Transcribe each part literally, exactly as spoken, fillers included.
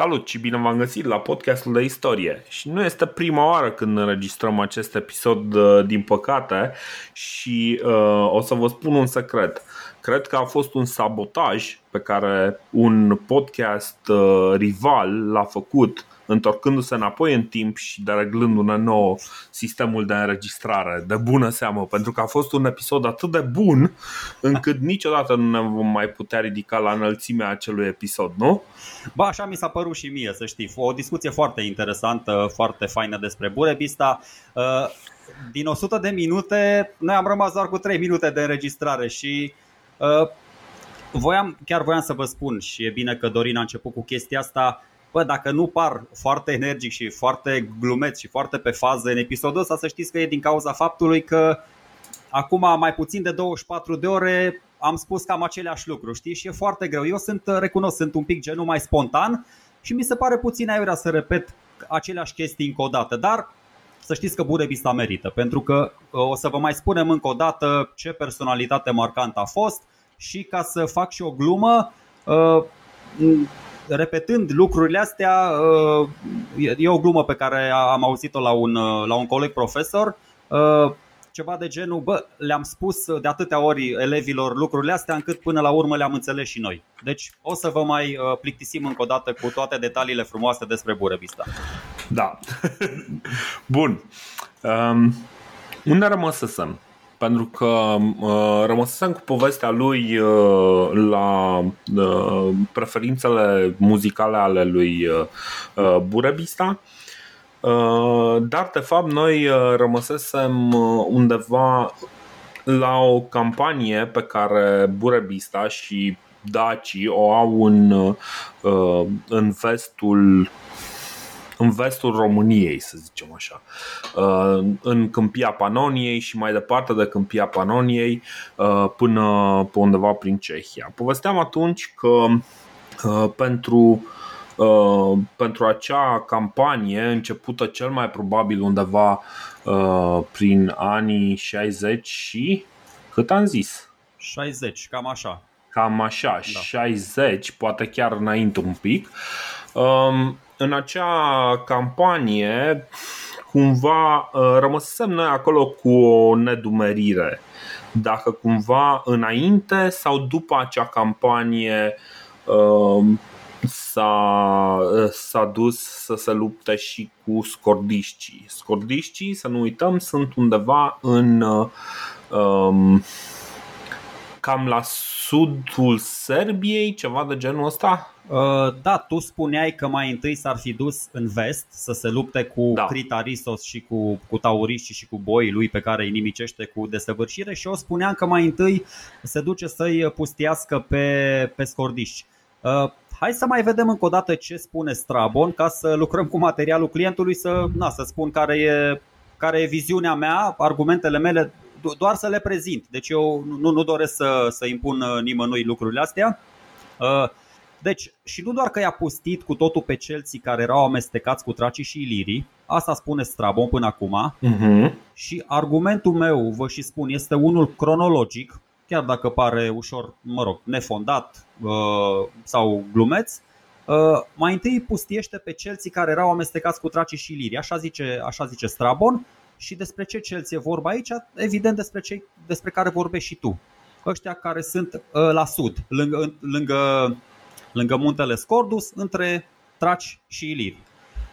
Salut și bine v-am găsit la podcastul de istorie. Și nu este prima oară când înregistrăm acest episod, din păcate, și uh, o să vă spun un secret. Cred că a fost un sabotaj pe care un podcast uh, rival l-a făcut, întorcându-se înapoi în timp și dereglându-ne nouă sistemul de înregistrare. De bună seamă, pentru că a fost un episod atât de bun încât niciodată nu ne vom mai putea ridica la înălțimea acelui episod, nu? Ba, așa mi s-a părut și mie, să știi. O discuție foarte interesantă, foarte faină despre Burebista. Din o sută de minute, noi am rămas doar cu trei minute de înregistrare și... Voiam, chiar voiam să vă spun, și e bine că Dorin a început cu chestia asta. Bă, dacă nu par foarte energic și foarte glumeț și foarte pe fază în episodul ăsta, să știți că e din cauza faptului că acum mai puțin de douăzeci și patru de ore am spus cam aceleași lucruri, știi? Și e foarte greu. Eu sunt, recunosc, sunt un pic genul mai spontan și mi se pare puțin aiurea să repet aceleași chestii încă o dată. Dar să știți că Burebista merită, pentru că o să vă mai spunem încă o dată ce personalitate marcantă a fost. Și ca să fac și o glumă, repetând lucrurile astea, e o glumă pe care am auzit-o la un, la un coleg profesor, ceva de genul, bă, le-am spus de atâtea ori elevilor lucrurile astea încât până la urmă le-am înțeles și noi. Deci o să vă mai plictisim încă o dată cu toate detaliile frumoase despre Burebista. Da. Bun. Um, unde rămăsesem? Pentru că uh, rămăsesem cu povestea lui uh, la uh, preferințele muzicale ale lui uh, Burebista, uh, dar de fapt noi uh, rămăsesem undeva la o campanie pe care Burebista și dacii o au în, uh, în vestul în vestul României, să zicem așa, în Câmpia Panoniei și mai departe de Câmpia Panoniei până pe undeva prin Cehia. Povesteam atunci că pentru, pentru acea campanie, începută cel mai probabil undeva prin anii șaizeci și... cât am zis? șaizeci, cam așa. Cam așa, da. șaizeci, poate chiar înainte un pic. În acea campanie cumva rămăsesem noi acolo cu o nedumerire. Dacă cumva înainte sau după acea campanie s-a, s-a dus să se lupte și cu scordiștii. Scordiștii, să nu uităm, sunt undeva în... Um, cam la sudul Serbiei, ceva de genul ăsta? Da, tu spuneai că mai întâi s-ar fi dus în vest să se lupte cu da. Krita Risos și cu, cu tauriștii și cu boii lui pe care îi nimicește cu desăvârșire. Și eu spuneam că mai întâi se duce să-i pustiască pe, pe scordiști. Hai să mai vedem încă o dată ce spune Strabon, ca să lucrăm cu materialul clientului, să, na, să spun care e, care e viziunea mea, argumentele mele. Doar să le prezint. Deci eu nu, nu doresc să, să impun nimănui lucrurile astea. Deci, și nu doar că i-a pustit cu totul pe celții care erau amestecați cu tracii și ilirii. Asta spune Strabon până acum. uh-huh. Și argumentul meu, vă și spun, este unul cronologic. Chiar dacă pare ușor, mă rog, nefondat sau glumeț. Mai întâi pustiește pe celții care erau amestecați cu tracii și ilirii. Așa zice, așa zice Strabon. Și despre ce celți e vorba aici? Evident despre cei despre care vorbești și tu. Ăștia care sunt uh, la sud, lângă, lângă, lângă muntele Scordus, între traci și iliri.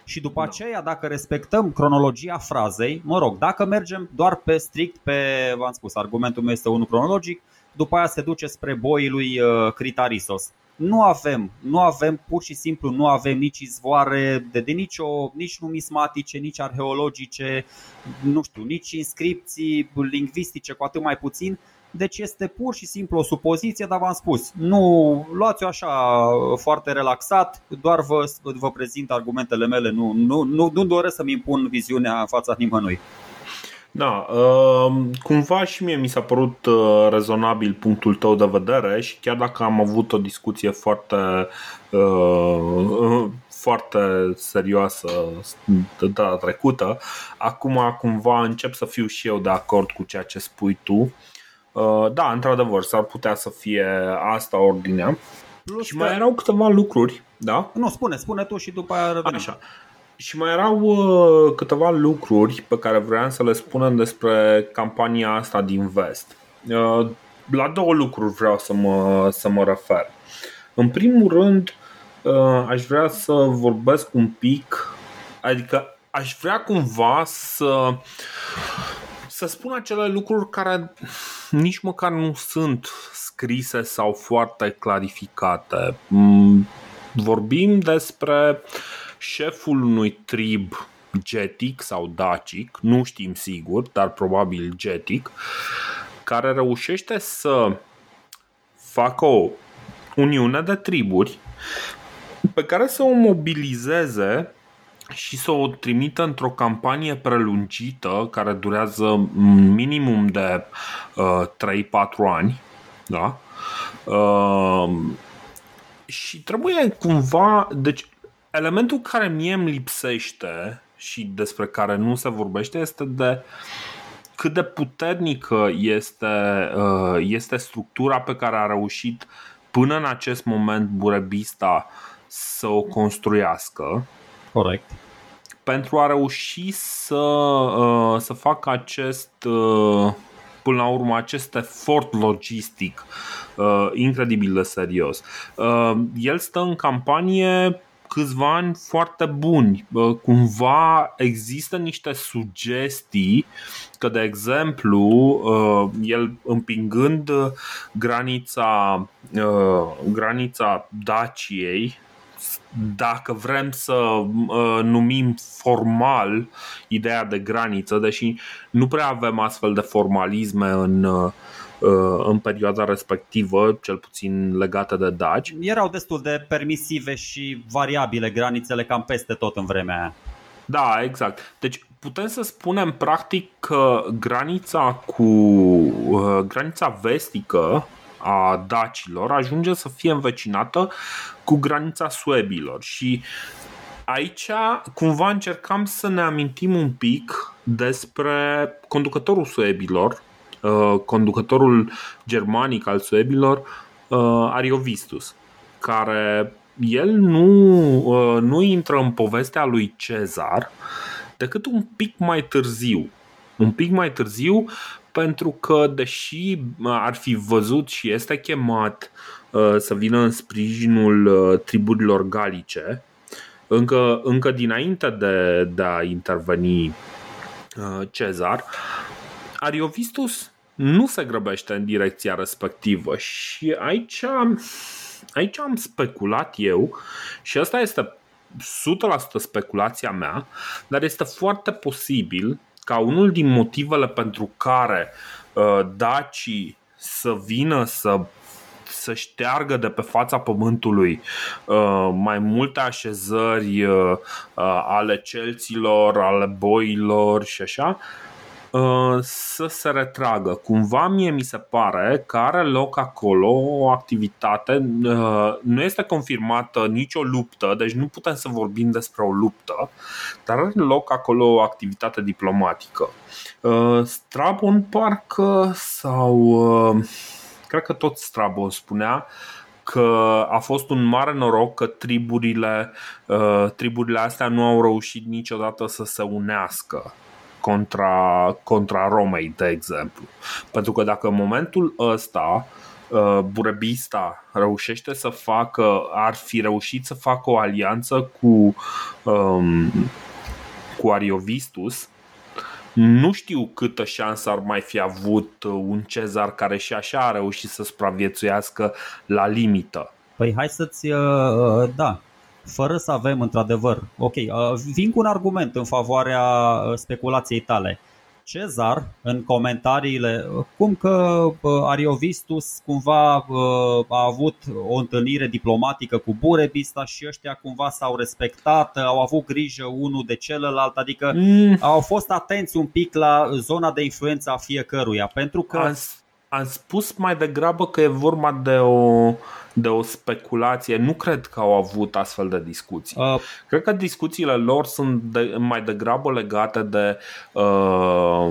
Și după no. aceea, dacă respectăm cronologia frazei, mă rog, dacă mergem doar pe strict pe, v-am spus, argumentul meu este unul cronologic, după aia se duce spre boii lui uh, Krita Risos. Nu avem, nu avem, pur și simplu nu avem nici izvoare de, de nicio, nici numismatice, nici arheologice, nu știu, nici inscripții lingvistice, cu atât mai puțin. Deci este pur și simplu o supoziție, dar v-am spus, nu luați-o așa foarte relaxat, doar vă, vă prezint argumentele mele, nu, nu, nu, nu doresc să-mi impun viziunea în fața nimănui. Da, cumva și mie mi s-a părut rezonabil punctul tău de vedere și chiar dacă am avut o discuție foarte, foarte serioasă data trecută, acum cumva încep să fiu și eu de acord cu ceea ce spui tu. Da, într-adevăr, s-ar putea să fie asta ordinea. Plus și mai erau câteva lucruri. Da? Nu, spune, spune tu și după aia revenim. Așa. Și mai erau uh, câteva lucruri pe care vreau să le spunem despre campania asta din vest. Uh, la două lucruri vreau să mă, să mă refer. În primul rând, uh, aș vrea să vorbesc un pic, adică aș vrea cumva să, să spun acele lucruri care nici măcar nu sunt scrise sau foarte clarificate. Vorbim despre șeful unui trib getic sau dacic, nu știm sigur, dar probabil getic, care reușește să facă o uniune de triburi pe care să o mobilizeze și să o trimită într-o campanie prelungită care durează minimum de uh, trei patru ani, da? Uh, și trebuie cumva, deci elementul care mie îmi lipsește și despre care nu se vorbește este de cât de puternică este, este structura pe care a reușit până în acest moment Burebista să o construiască. Corect. Pentru a reuși să, să facă acest, până la urmă, acest efort logistic incredibil de serios. El stă în campanie câțiva ani foarte buni. Cumva există niște sugestii că, de exemplu, el împingând granița, granița Daciei, dacă vrem să numim formal ideea de graniță, deși nu prea avem astfel de formalisme în în perioada respectivă, cel puțin legată de daci. Erau destul de permisive și variabile granițele cam peste tot în vremea aia. Da, exact. Deci putem să spunem practic că granița cu granița vestică a dacilor ajunge să fie învecinată cu granița suebilor. Și aici cumva încercam să ne amintim un pic despre conducătorul suebilor, conducătorul germanic al suebilor, Ariovistus, care el nu, nu intră în povestea lui Cezar decât un pic mai târziu. Un pic mai târziu pentru că, deși ar fi văzut și este chemat să vină în sprijinul triburilor galice, încă, încă dinainte de, de a interveni Cezar, Ariovistus nu se grăbește în direcția respectivă și aici, aici am speculat eu și asta este o sută la sută speculația mea, dar este foarte posibil ca unul din motivele pentru care uh, dacii să vină să, să șteargă de pe fața pământului uh, mai multe așezări uh, uh, ale celților, ale boilor și așa, să se retragă. Cumva mie mi se pare că are loc acolo o activitate. Nu este confirmată nicio luptă, deci nu putem să vorbim despre o luptă, dar are loc acolo o activitate diplomatică. Strabon parcă, sau cred că tot Strabon spunea că a fost un mare noroc că triburile, triburile astea nu au reușit niciodată să se unească Contra, contra Romei, de exemplu. Pentru că dacă în momentul ăsta Burebista reușește să facă, ar fi reușit să facă o alianță cu, um, cu Ariovistus, nu știu câtă șansă ar mai fi avut un Cezar care și așa a reușit să supraviețuiască la limită. Păi hai să-ți... Uh, da. Fără să avem într-adevăr. Ok, vin cu un argument în favoarea speculației tale. Cezar, în comentariile, cum că Ariovistus cumva a avut o întâlnire diplomatică cu Burebista și ăștia cumva s-au respectat, au avut grijă unul de celălalt, adică mm. au fost atenți un pic la zona de influență a fiecăruia, pentru că... As- Am spus mai degrabă că e vorba de o, de o speculație. Nu cred că au avut astfel de discuții. uh, Cred că discuțiile lor sunt de, mai degrabă legate de, uh,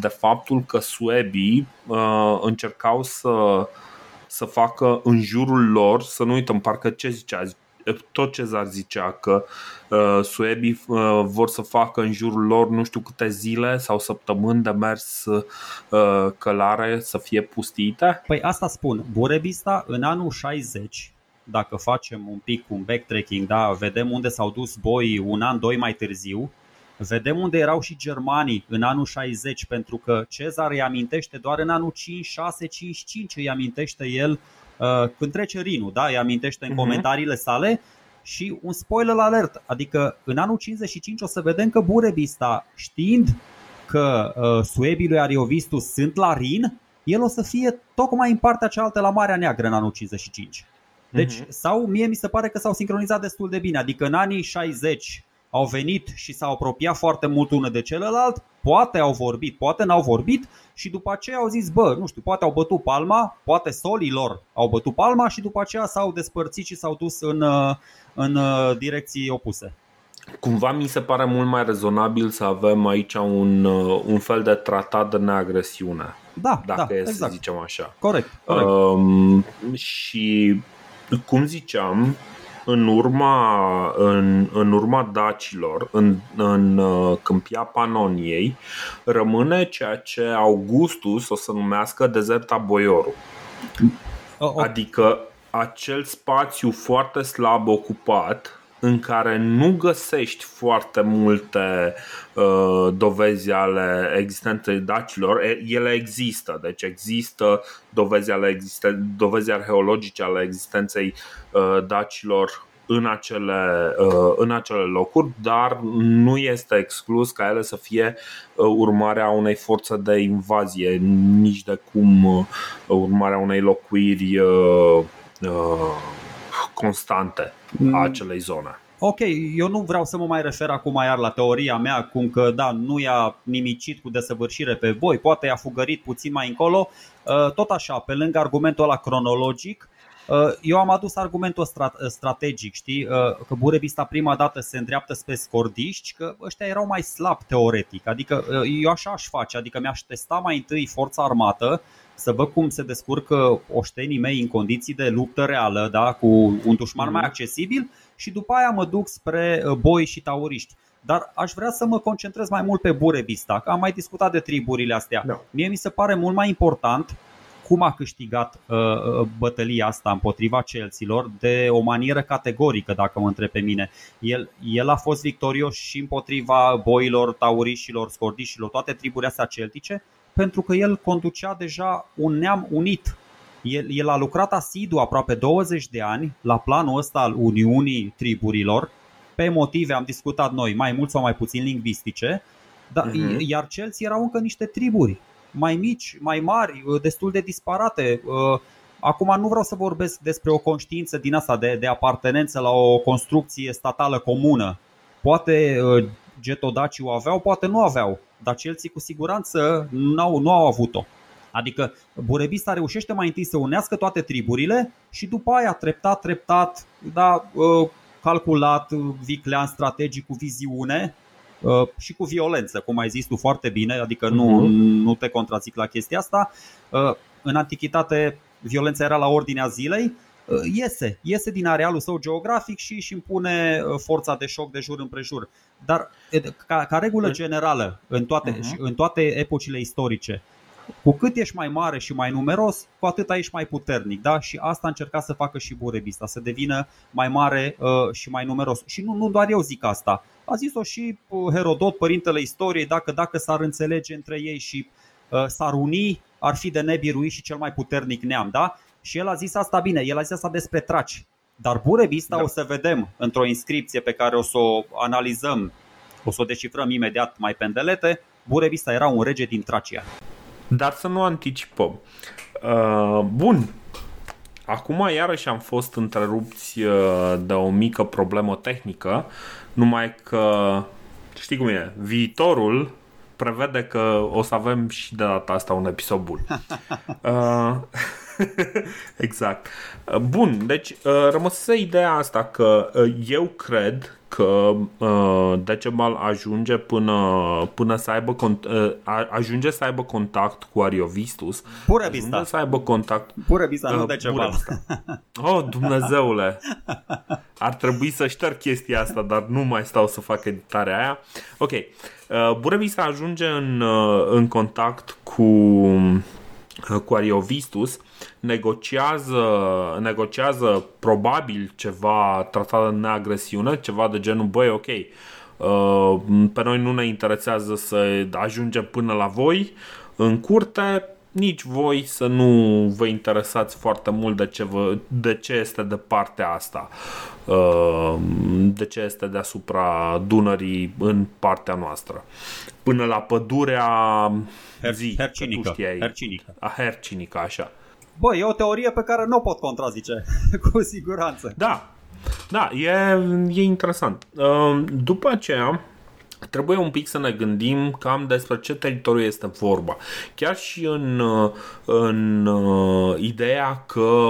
de faptul că suebii uh, încercau să, să facă în jurul lor, să nu uităm, parcă ce zicea tot Cezar zicea că uh, suebii uh, vor să facă în jurul lor nu știu câte zile sau săptămâni de mers uh, călare să fie pustiite. Păi asta spun, Burebista în anul șaizeci, dacă facem un pic un backtracking, da, vedem unde s-au dus boii un an, doi mai târziu. Vedem unde erau și germanii în anul șaizeci, pentru că Cezar îi amintește doar în anul cincizeci și șase cincizeci și cinci, îi amintește el uh, când trece Rhinul, da? Îi amintește în comentariile sale. Și un spoiler alert, adică în anul cincizeci și cinci o să vedem că Burebista, știind că uh, suebii lui Ariovistus sunt la Rhin, el o să fie tocmai în partea cealaltă la Marea Neagră în anul cincizeci și cinci. Deci, uh-huh. sau mie mi se pare că s-au sincronizat destul de bine, adică în anii șaizeci au venit și s-au apropiat foarte mult unul de celălalt, poate au vorbit, poate n-au vorbit și după aceea au zis, bă, nu știu, poate au bătut palma, poate solii lor au bătut palma și după aceea s-au despărțit și s-au dus în, în direcții opuse. Cumva mi se pare mult mai rezonabil să avem aici un, un fel de tratat de neagresiune. Da, dacă da, e exact. Să zicem așa. Corect, corect. Um, și cum ziceam, În urma, în, în urma dacilor, în, în câmpia Panoniei, rămâne ceea ce Augustus o să numească Deserta Boiorum. Oh, oh. Adică acel spațiu foarte slab ocupat în care nu găsești foarte multe uh, dovezi ale existenței dacilor. Ele există, deci există dovezi, ale existen- dovezi arheologice ale existenței uh, dacilor în acele, uh, în acele locuri, dar nu este exclus ca ele să fie uh, urmarea unei forțe de invazie, nici de cum uh, urmarea unei locuiri uh, uh, constante a acelei zone. Ok, eu nu vreau să mă mai refer acum iar la teoria mea, cum că da, nu i-a nimicit cu desăvârșire pe voi, poate i-a fugărit puțin mai încolo. Tot așa, pe lângă argumentul ăla cronologic, eu am adus argumentul strategic, știi, că Burebista prima dată se îndreaptă spre scordiști, că ăștia erau mai slabi teoretic. Adică eu așa aș face, adică mi-aș testa mai întâi forța armată, să văd cum se descurcă oștenii mei în condiții de luptă reală, da, cu un dușman mai accesibil, și după aia mă duc spre boi și tauriști. Dar aș vrea să mă concentrez mai mult pe Burebista, că am mai discutat de triburile astea. Da. Mie mi se pare mult mai important cum a câștigat uh, bătălia asta împotriva celților de o manieră categorică, dacă mă întreb pe mine. El, el a fost victorios și împotriva boilor, tauriștilor, scordiștilor, toate triburile astea celtice, pentru că el conducea deja un neam unit. El, el a lucrat asidu aproape douăzeci de ani la planul ăsta al uniunii triburilor, pe motive, am discutat noi, mai mult sau mai puțin lingvistice, dar, uh-huh. iar celții erau încă niște triburi, mai mici, mai mari, destul de disparate. Acum nu vreau să vorbesc despre o conștiință din asta de, de apartenență la o construcție statală comună. Poate getodacii o aveau, poate nu aveau, dar celții cu siguranță n-au, nu au avut-o. Adică Burebista reușește mai întâi să unească toate triburile și după aia treptat, treptat, da, calculat, viclean, strategic, cu viziune și cu violență, cum ai zis tu foarte bine, adică nu, nu te contrazic la chestia asta. În antichitate violența era la ordinea zilei. Iese, iese din arealul său geografic și își impune forța de șoc de jur împrejur. Dar ca, ca regulă generală în toate, uh-huh. în toate epocile istorice, cu cât ești mai mare și mai numeros, cu atât ești mai puternic, da? Și asta încerca să facă și Burebista, să devină mai mare uh, și mai numeros. Și nu, nu doar eu zic asta, a zis-o și Herodot, părintele istoriei, dacă, dacă s-ar înțelege între ei și uh, s-ar uni, ar fi de nebiruit și cel mai puternic neam, da? Și el a zis asta, bine, el a zis asta despre traci. Dar Burebista, da. O să vedem într-o inscripție pe care o să o analizăm, o să o descifrăm imediat mai pendelete, Burebista era un rege din Tracia. Dar să nu anticipăm. uh, Bun. Acum iarăși am fost întrerupți de o mică problemă tehnică. Numai că știi cum e, viitorul prevede că o să avem și de data asta un episod bun. uh, Exact. Bun, deci rămăsese ideea asta că eu cred că Decebal ajunge până, până să aibă ajunge să aibă contact cu Ariovistus. Burebista. Să aibă contact. Burebista, nu Decebal. Oh, Dumnezeule. Ar trebui să șterg chestia asta, dar nu mai stau să fac editarea aia. Ok. Burebista ajunge în, în contact cu cu Ariovistus, negociază, negociază probabil ceva tratat de neagresiune, ceva de genul, băi, ok, pe noi nu ne interesează să ajungem până la voi în curte, nici voi să nu vă interesați foarte mult de ce, vă, de ce este de partea asta, de ce este deasupra Dunării în partea noastră. Până la pădurea Her- Hercinică. Hercinică. A, Hercinică, așa. Bă, e o teorie pe care nu pot contrazice, cu siguranță. Da, da, e, e interesant. După aceea, trebuie un pic să ne gândim cam despre ce teritoriu este vorba. Chiar și în, în uh, ideea că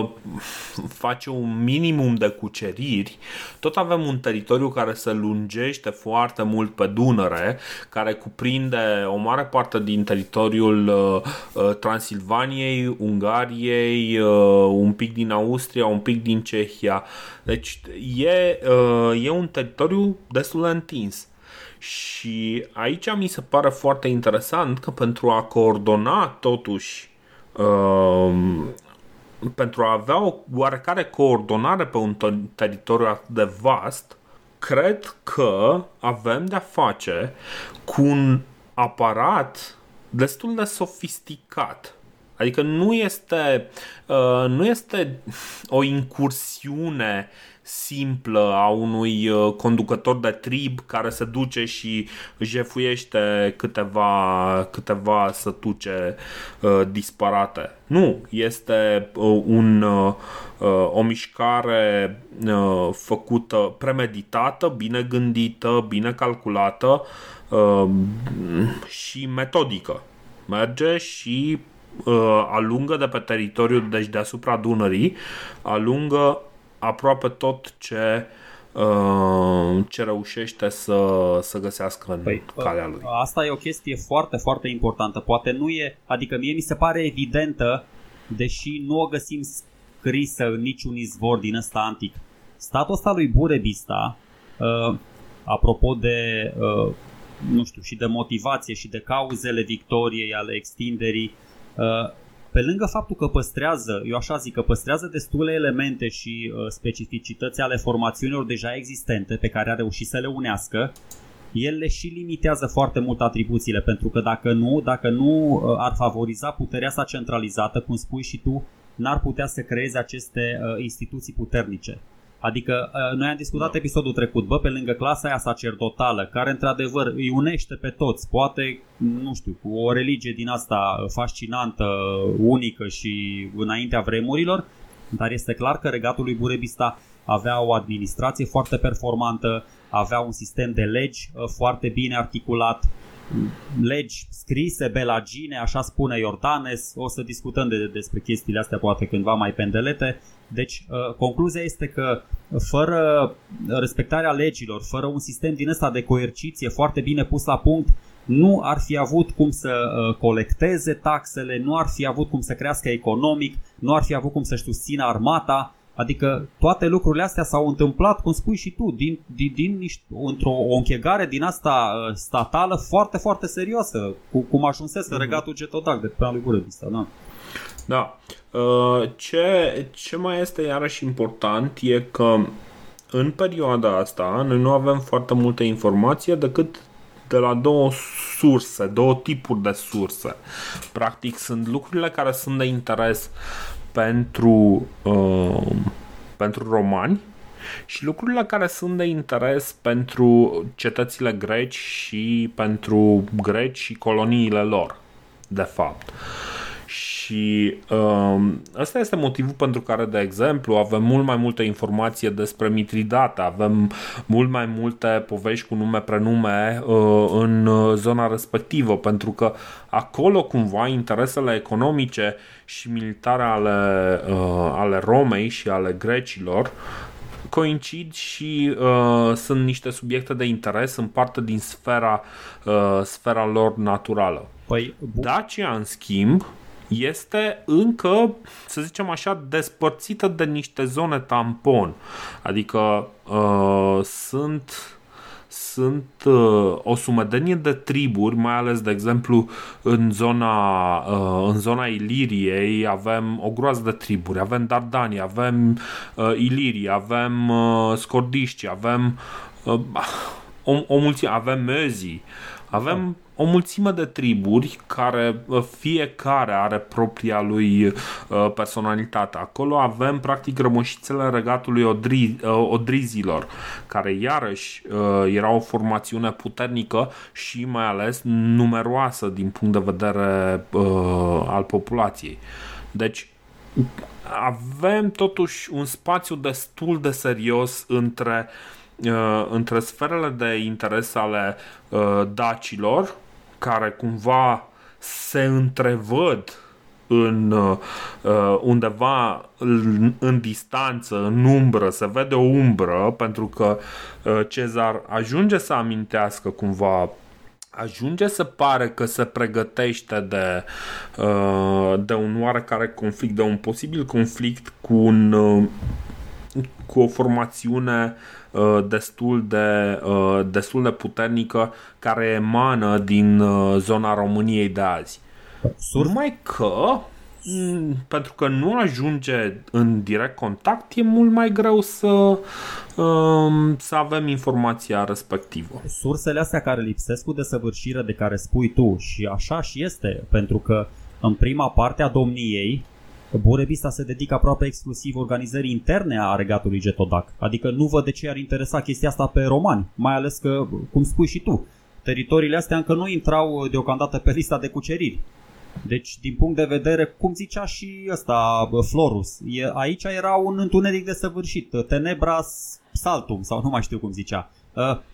face un minimum de cuceriri, tot avem un teritoriu care se lungește foarte mult pe Dunăre, care cuprinde o mare parte din teritoriul uh, Transilvaniei, Ungariei, uh, un pic din Austria, un pic din Cehia. Deci e, uh, e un teritoriu destul de întins. Și aici mi se pare foarte interesant că pentru a coordona totuși, um, pentru a avea o oarecare coordonare pe un teritoriu atât de vast, cred că avem de-a face cu un aparat destul de sofisticat. Adică nu este, uh, nu este o incursiune simplă a unui conducător de trib care se duce și jefuiește câteva, câteva sătuce uh, disparate. Nu, este uh, un, uh, o mișcare uh, făcută, premeditată, bine gândită, bine calculată uh, și metodică. Merge și uh, alungă de pe teritoriul, deci deasupra Dunării, alungă aproape tot ce, uh, ce reușește să, să găsească în păi, calea lui. Asta e o chestie foarte, foarte importantă. Poate nu e, adică mie mi se pare evidentă, deși nu o găsim scrisă în niciun izvor din ăsta antic. Statul ăsta lui Burebista, uh, apropo de, uh, nu știu, și de motivație și de cauzele victoriei, ale extinderii, uh, pe lângă faptul că păstrează, eu așa zic, că păstrează destule elemente și uh, specificități ale formațiunilor deja existente pe care a reușit să le unească, el le și limitează foarte mult atribuțiile, pentru că dacă nu, dacă nu uh, ar favoriza puterea sa centralizată, cum spui și tu, n-ar putea să creeze aceste uh, instituții puternice. Adică uh, noi am discutat no. episodul trecut, bă, pe lângă clasa aia sacerdotală, care într-adevăr îi unește pe toți, poate, nu știu, cu o religie din asta fascinantă, unică și înaintea vremurilor, dar este clar că regatul lui Burebista avea o administrație foarte performantă, avea un sistem de legi uh, foarte bine articulat, legi scrise, belagine, așa spune Iordanes, o să discutăm de, despre chestiile astea poate cândva mai pendelete. Deci concluzia este că fără respectarea legilor, fără un sistem din ăsta de coerciție foarte bine pus la punct, nu ar fi avut cum să colecteze taxele, nu ar fi avut cum să crească economic, nu ar fi avut cum să susțină armata. Adică toate lucrurile astea s-au întâmplat, cum spui și tu, din, din, din într-o o închegare din asta statală foarte, foarte serioasă, cu, cum ajunsese mm-hmm. regatul Getodac de pe al lui Burebista, da? Da. Ce, ce mai este iarăși important e că în perioada asta noi nu avem foarte multe informații decât de la două surse, două tipuri de surse. Practic sunt lucrurile care sunt de interes pentru, uh, pentru romani și lucrurile care sunt de interes pentru cetățile greci și pentru greci și coloniile lor, de fapt. Și ăsta este motivul pentru care, de exemplu, avem mult mai multă informație despre Mitridate, avem mult mai multe povești cu nume-prenume în zona respectivă, pentru că acolo cumva interesele economice și militare ale, ale Romei și ale grecilor coincid și uh, sunt niște subiecte de interes în parte din sfera, uh, sfera lor naturală. Păi, Dacia, în schimb, este încă, să zicem așa, despărțită de niște zone tampon. Adică uh, sunt... Sunt uh, o sumedenie de triburi, mai ales, de exemplu, în zona, uh, în zona Iliriei avem o groază de triburi, avem Dardani, avem uh, Ilirii, avem uh, Scordiști, avem uh, o, o mulțime, avem Mezii, avem o mulțime de triburi care fiecare are propria lui personalitate. Acolo avem practic rămășițele regatului Odri- Odrizilor, care iarăși era o formațiune puternică și mai ales numeroasă din punct de vedere uh, al populației. Deci avem totuși un spațiu destul de serios între, uh, între sferele de interes ale uh, dacilor, care cumva se întrevăd în, uh, undeva în, în distanță, în umbră, se vede o umbră, pentru că uh, Cezar ajunge să amintească cumva, ajunge să pare că se pregătește de, uh, de un oarecare conflict, de un posibil conflict cu un... Uh, cu o formațiune uh, destul, de, uh, destul de puternică care emană din uh, zona României de azi. Numai că, m- pentru că nu ajunge în direct contact, e mult mai greu să, uh, să avem informația respectivă. Sursele astea care lipsesc cu desăvârșire de care spui tu, și așa și este, pentru că în prima parte a domniei, Burebista se dedică aproape exclusiv organizării interne a regatului Getodac. Adică nu văd de ce ar interesa chestia asta pe romani, mai ales că, cum spui și tu, teritoriile astea încă nu intrau deocamdată pe lista de cuceriri. Deci, din punct de vedere, cum zicea și ăsta Florus, e, aici era un întuneric desăvârșit, tenebra saltum, sau nu mai știu cum zicea.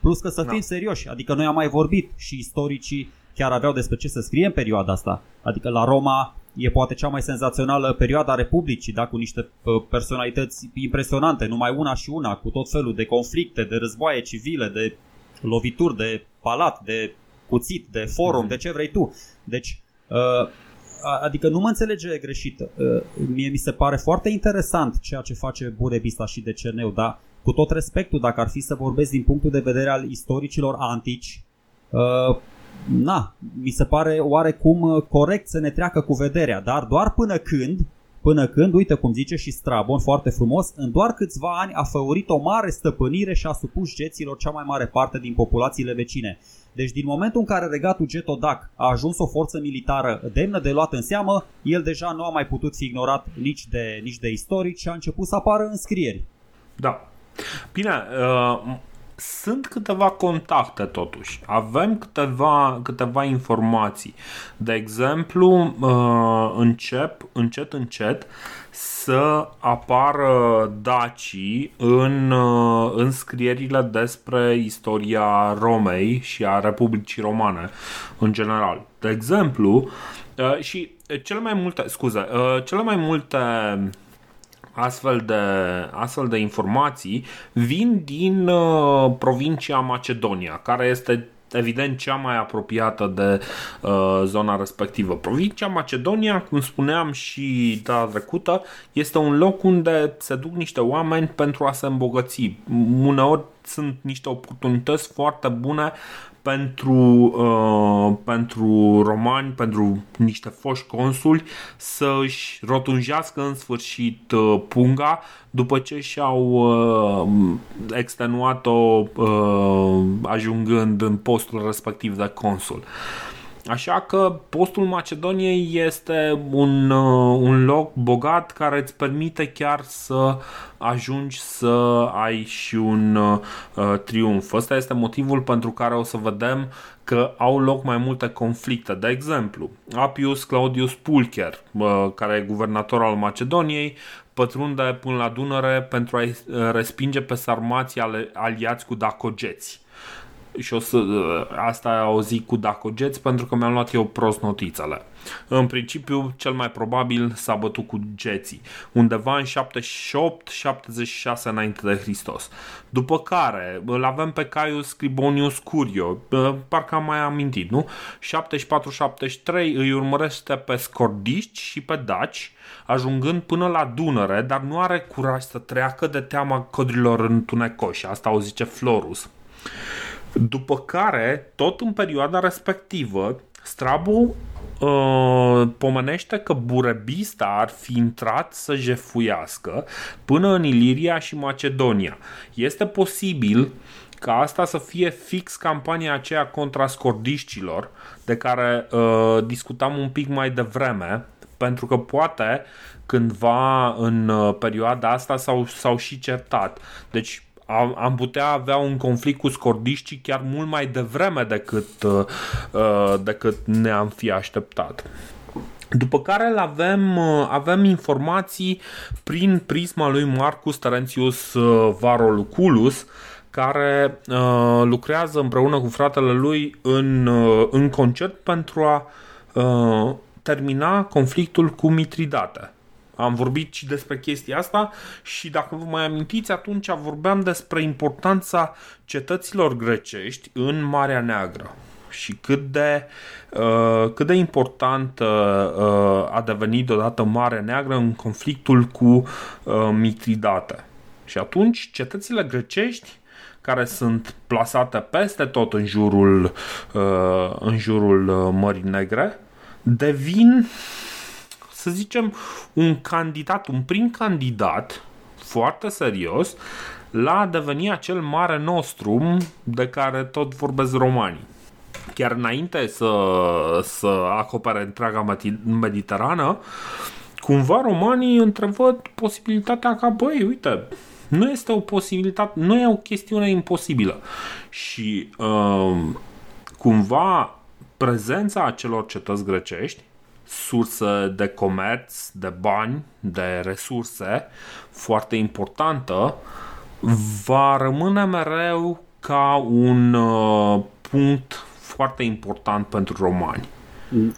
Plus că să fim da. serioși, adică noi am mai vorbit și istoricii chiar aveau despre ce să scrie în perioada asta. Adică la Roma e poate cea mai senzațională perioadă a Republicii, da? Cu niște personalități impresionante, numai una și una, cu tot felul de conflicte, de războaie civile, de lovituri, de palat, de cuțit, de forum, mm-hmm. de ce vrei tu. Deci, adică nu mă înțelege greșit. Mie mi se pare foarte interesant ceea ce face Burebista și Deceneu, dar cu tot respectul, dacă ar fi să vorbesc din punctul de vedere al istoricilor antici, na, mi se pare oarecum corect să ne treacă cu vederea, dar doar până când, până când, uite cum zice și Strabon foarte frumos, în doar câțiva ani a făurit o mare stăpânire și a supus geților cea mai mare parte din populațiile vecine. Deci din momentul în care regatul Getodac a ajuns o forță militară demnă de luat în seamă, el deja nu a mai putut fi ignorat nici de, nici de istorici și a început să apară înscrieri. Da. Bine, uh... sunt câteva contacte totuși. Avem câteva, câteva informații. De exemplu, încep încet încet să apară dacii în, în scrierile despre istoria Romei și a Republicii Romane în general. De exemplu, și cele mai multe, scuze, cele mai multe Astfel de, astfel de informații vin din uh, provincia Macedonia, care este evident cea mai apropiată de uh, zona respectivă. Provincia Macedonia, cum spuneam și data trecută, este un loc unde se duc niște oameni pentru a se îmbogăți. Uneori sunt niște oportunități foarte bune pentru, uh, pentru romani, pentru niște foști consuli să își rotunjească în sfârșit uh, punga după ce și-au uh, extenuat-o uh, ajungând în postul respectiv de consul. Așa că postul Macedoniei este un, uh, un loc bogat care îți permite chiar să ajungi să ai și un uh, triumf. Ăsta este motivul pentru care o să vedem că au loc mai multe conflicte. De exemplu, Appius Claudius Pulcher, uh, care e guvernator al Macedoniei, pătrunde până la Dunăre pentru a-i respinge pe sarmații ale, aliați cu dacogeți. și o să, asta o zic cu Daco Jets pentru că mi-am luat eu prost notițele. În principiu, cel mai probabil s-a bătut cu Jetsii undeva în șaptezeci și opt șaptezeci și șase înainte de Hristos. După care îl avem pe Caius Scribonius Curio, parcă am mai amintit, nu? șaptezeci și patru șaptezeci și trei îi urmărește pe scordiști și pe daci, ajungând până la Dunăre, dar nu are curaj să treacă de teama codrilor întunecoși. Asta o zice Florus. După care, tot în perioada respectivă, Strabo uh, pomenește că Burebista ar fi intrat să jefuiască până în Iliria și Macedonia. Este posibil ca asta să fie fix campania aceea contra scordiștilor, de care uh, discutam un pic mai devreme, pentru că poate cândva în uh, perioada asta s-au, s-au și certat. Deci am putea avea un conflict cu scordiștii chiar mult mai devreme decât, uh, decât ne-am fi așteptat. După care avem, avem informații prin prisma lui Marcus Terentius Varoluculus, care uh, lucrează împreună cu fratele lui în, uh, în concert pentru a uh, termina conflictul cu Mitridate. Am vorbit și despre chestia asta și dacă vă mai amintiți, atunci vorbeam despre importanța cetăților grecești în Marea Neagră și cât de, uh, cât de important uh, a devenit odată Marea Neagră în conflictul cu uh, Mitridate. Și atunci cetățile grecești, care sunt plasate peste tot în jurul, uh, în jurul Mării Negre, devin, să zicem, un candidat, un prim candidat foarte serios la a deveni acel mare nostrum de care tot vorbesc romanii. Chiar înainte să, să acopere întreaga Mediterană, cumva romanii întrevăd posibilitatea ca, băi, uite, nu este o posibilitate, nu e o chestiune imposibilă. Și uh, cumva prezența acelor cetăți grecești, sursă de comerț, de bani, de resurse foarte importantă, va rămâne mereu ca un uh, punct foarte important pentru romani.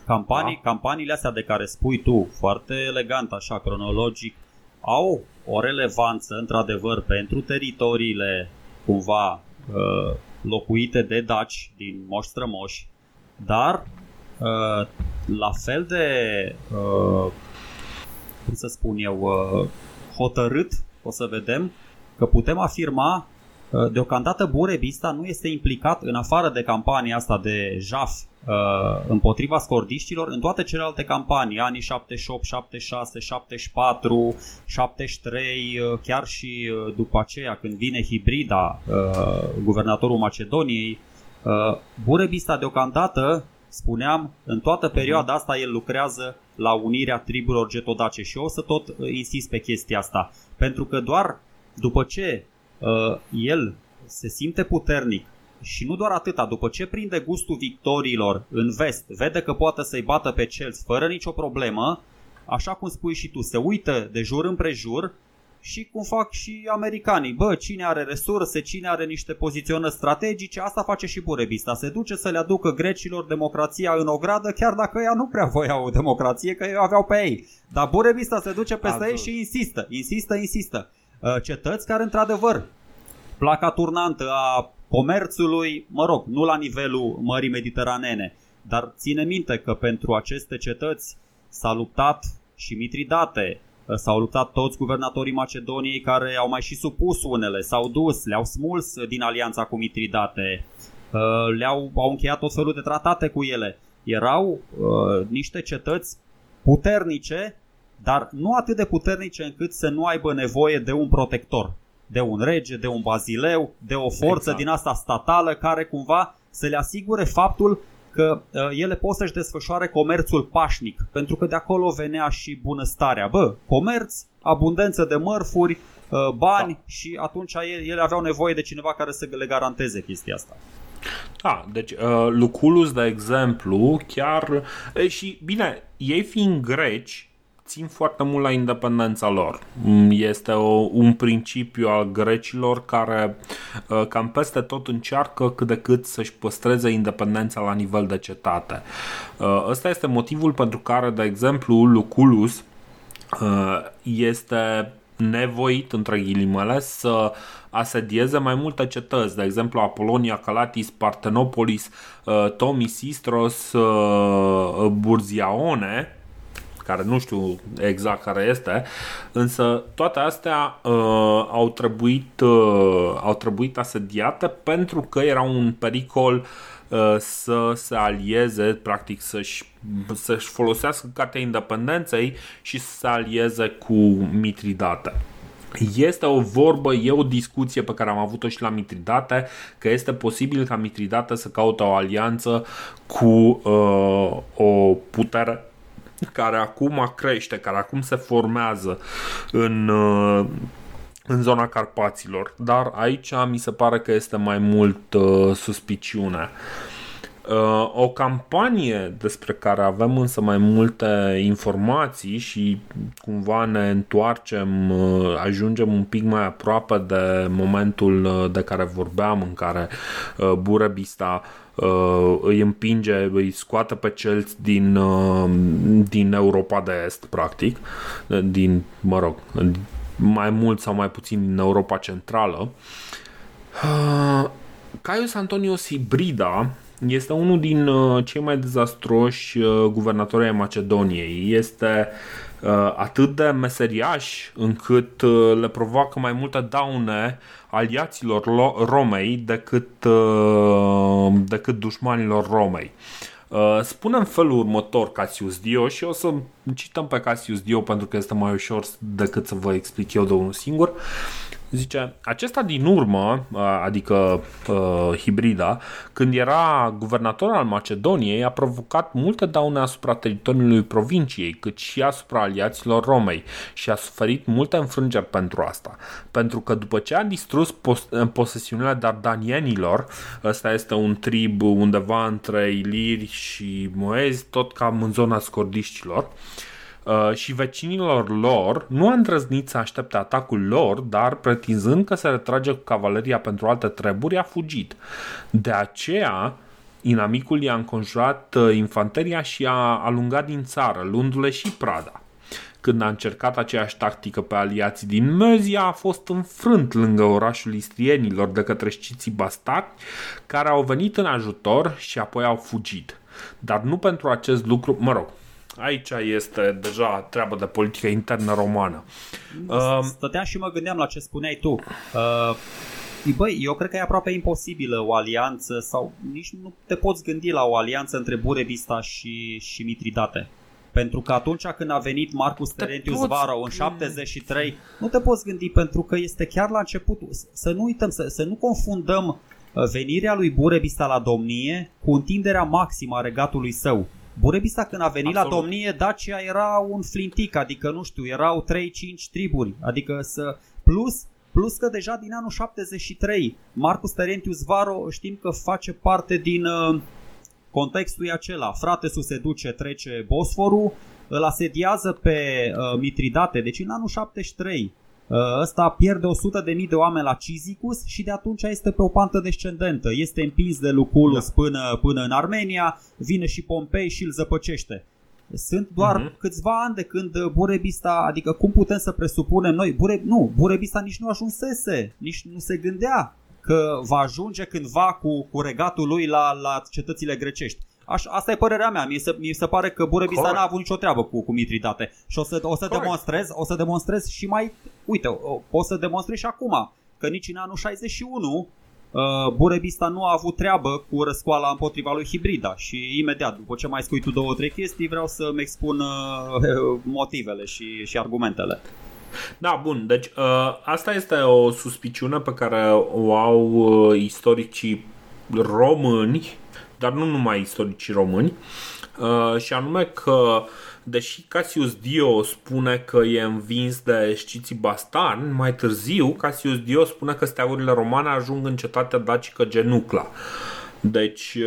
Campanii, da? Campaniile astea de care spui tu, foarte elegant așa, cronologic, au o relevanță într-adevăr pentru teritoriile cumva uh, locuite de daci din moși-strămoși, dar Uh, la fel de uh, cum să spun eu uh, hotărât o să vedem că putem afirma uh, deocamdată Burebista nu este implicat, în afară de campania asta de jaf uh, împotriva scordiștilor, în toate celelalte campanii, anii șaptezeci și opt șaptezeci și șase șaptezeci și patru șaptezeci și trei, uh, chiar și uh, după aceea când vine Hibrida, uh, guvernatorul Macedoniei, uh, Burebista deocamdată, spuneam, în toată perioada asta el lucrează la unirea triburilor getodace și eu o să tot insist pe chestia asta, pentru că doar după ce uh, el se simte puternic și nu doar atâta, după ce prinde gustul victoriilor în vest, vede că poate să-i bată pe celți fără nicio problemă, așa cum spui și tu, se uită de jur împrejur și cum fac și americanii, bă, cine are resurse, cine are niște poziționări strategice, asta face și Burebista, se duce să le aducă grecilor democrația în ogradă, chiar dacă ea nu prea voiau o democrație, că ei aveau pe ei, dar Burebista se duce peste Absolut. ei și insistă, insistă, insistă. Cetăți care, într-adevăr, placa turnantă a comerțului, mă rog, nu la nivelul Mării Mediteranene, dar ține minte că pentru aceste cetăți s-a luptat și Mitridate, s-au luptat toți guvernatorii Macedoniei care au mai și supus unele, s-au dus, le-au smuls din alianța cu Mitridate, le-au au încheiat tot felul de tratate cu ele. Erau uh, niște cetăți puternice, dar nu atât de puternice încât să nu aibă nevoie de un protector, de un rege, de un bazileu, de o forță exact. din asta statală care cumva să le asigure faptul că ele pot să-și desfășoare comerțul pașnic, pentru că de acolo venea și bunăstarea. Bă, comerț, abundență de mărfuri, bani, da. Și atunci ele aveau nevoie de cineva care să le garanteze chestia asta. Da, deci uh, Lucullus, de exemplu, chiar... E, și, bine, ei fiind greci, țin foarte mult la independența lor. Este o, un principiu al grecilor care cam peste tot încearcă cât de cât să-și păstreze independența la nivel de cetate. Ăsta este motivul pentru care, de exemplu, Lucullus este nevoit, între ghilimele, să asedieze mai multe cetăți, de exemplu Apolonia, Calatis, Partenopolis, Tomisistros, Burziaone, care nu știu exact care este, însă toate astea uh, au trebuit uh, au trebuit asediate pentru că era un pericol uh, să se alieze, practic să-și, să-și folosească Cartea Independenței și să se alieze cu Mitridate. Este o vorbă, e o discuție pe care am avut-o și la Mitridate, că este posibil ca Mitridate să caute o alianță cu uh, o putere care acum crește, care acum se formează în, în zona Carpaților. Dar aici mi se pare că este mai mult uh, suspiciune. Uh, o campanie despre care avem însă mai multe informații și cumva ne întoarcem, uh, ajungem un pic mai aproape de momentul uh, de care vorbeam, în care uh, Burebista Uh, îi împinge, îi scoate pe celți din, uh, din Europa de Est, practic, din, mă rog, mai mult sau mai puțin din Europa Centrală. Uh, Caius Antonius Hibrida este unul din uh, cei mai dezastroși uh, guvernatori ai Macedoniei. Este uh, atât de meseriaș încât uh, le provoacă mai multe daune aliaților Romei decât, uh, decât dușmanilor Romei. Uh, spune în felul următor Cassius Dio, și o să cităm pe Cassius Dio pentru că este mai ușor decât să vă explic eu de unul singur. Zice, acesta din urmă, adică uh, Hibrida, când era guvernator al Macedoniei, a provocat multe daune asupra teritoriului provinciei, cât și asupra aliaților Romei, și a suferit multe înfrângeri pentru asta. Pentru că după ce a distrus pos- posesiunile dardanienilor, ăsta este un trib undeva între iliri și moezi, tot cam în zona scordiștilor, și vecinilor lor, nu a îndrăznit să aștepte atacul lor, dar pretinzând că se retrage cu cavaleria pentru alte treburi, a fugit. De aceea, inamicul i-a înconjurat infanteria și a alungat din țară, luându-le și prada. Când a încercat aceeași tactică pe aliații din Mezia, a fost înfrânt lângă orașul istrienilor de către sciții bastardi, care au venit în ajutor și apoi au fugit. Dar nu pentru acest lucru, mă rog, aici este deja treabă de politică internă romană. Stăteam și mă gândeam la ce spuneai tu. Băi, eu cred că e aproape imposibilă o alianță, sau nici nu te poți gândi la o alianță între Burebista și, și Mitridate. Pentru că atunci când a venit Marcus Terentius poți... Varro în șaptezeci și trei, nu te poți gândi, pentru că este chiar la început. Să nu uităm, să, să nu confundăm venirea lui Burebista la domnie cu întinderea maximă a regatului său. Burebista când a venit Absolut. La domnie, Dacia era un flintic, adică nu știu, erau trei cinci triburi, adică să plus plus că deja din anul șaptezeci și trei Marcus Terentius Varro știm că face parte din uh, contextul acela. Fratesul se duce, trece Bosforul, îl asediază pe uh, Mitridate, deci în anul șaptezeci și trei uh, ăsta pierde o sută de mii de oameni la Cizicus și de atunci este pe o pantă descendentă. Este împins de Lucullus da. până, până în Armenia, vine și Pompei și îl zăpăcește. Sunt doar uh-huh. câțiva ani de când Burebista, adică cum putem să presupunem noi, Bure, nu, Burebista nici nu ajunsese, nici nu se gândea că va ajunge cândva cu, cu regatul lui la, la cetățile grecești. Aș, asta e părerea mea, mi se, mi se pare că Burebista n-a avut nicio treabă cu, cu Mitridate. Și o să, o să demonstrez, o să demonstrez și mai, uite, o, o să demonstrez și acum, că nici în anul șaizeci și unu uh, Burebista nu a avut treabă cu răscoala împotriva lui Hibrida. Și imediat, după ce mai scui tu două, trei chestii, vreau să-mi expun uh, motivele și, și argumentele. Da, bun, deci uh, asta este o suspiciune pe care o au uh, istoricii români, dar nu numai istoricii români, uh, și anume că, deși Cassius Dio spune că e învins de sciții bastarni, mai târziu Cassius Dio spune că steagurile romane ajung în cetatea dacică Genucla. Deci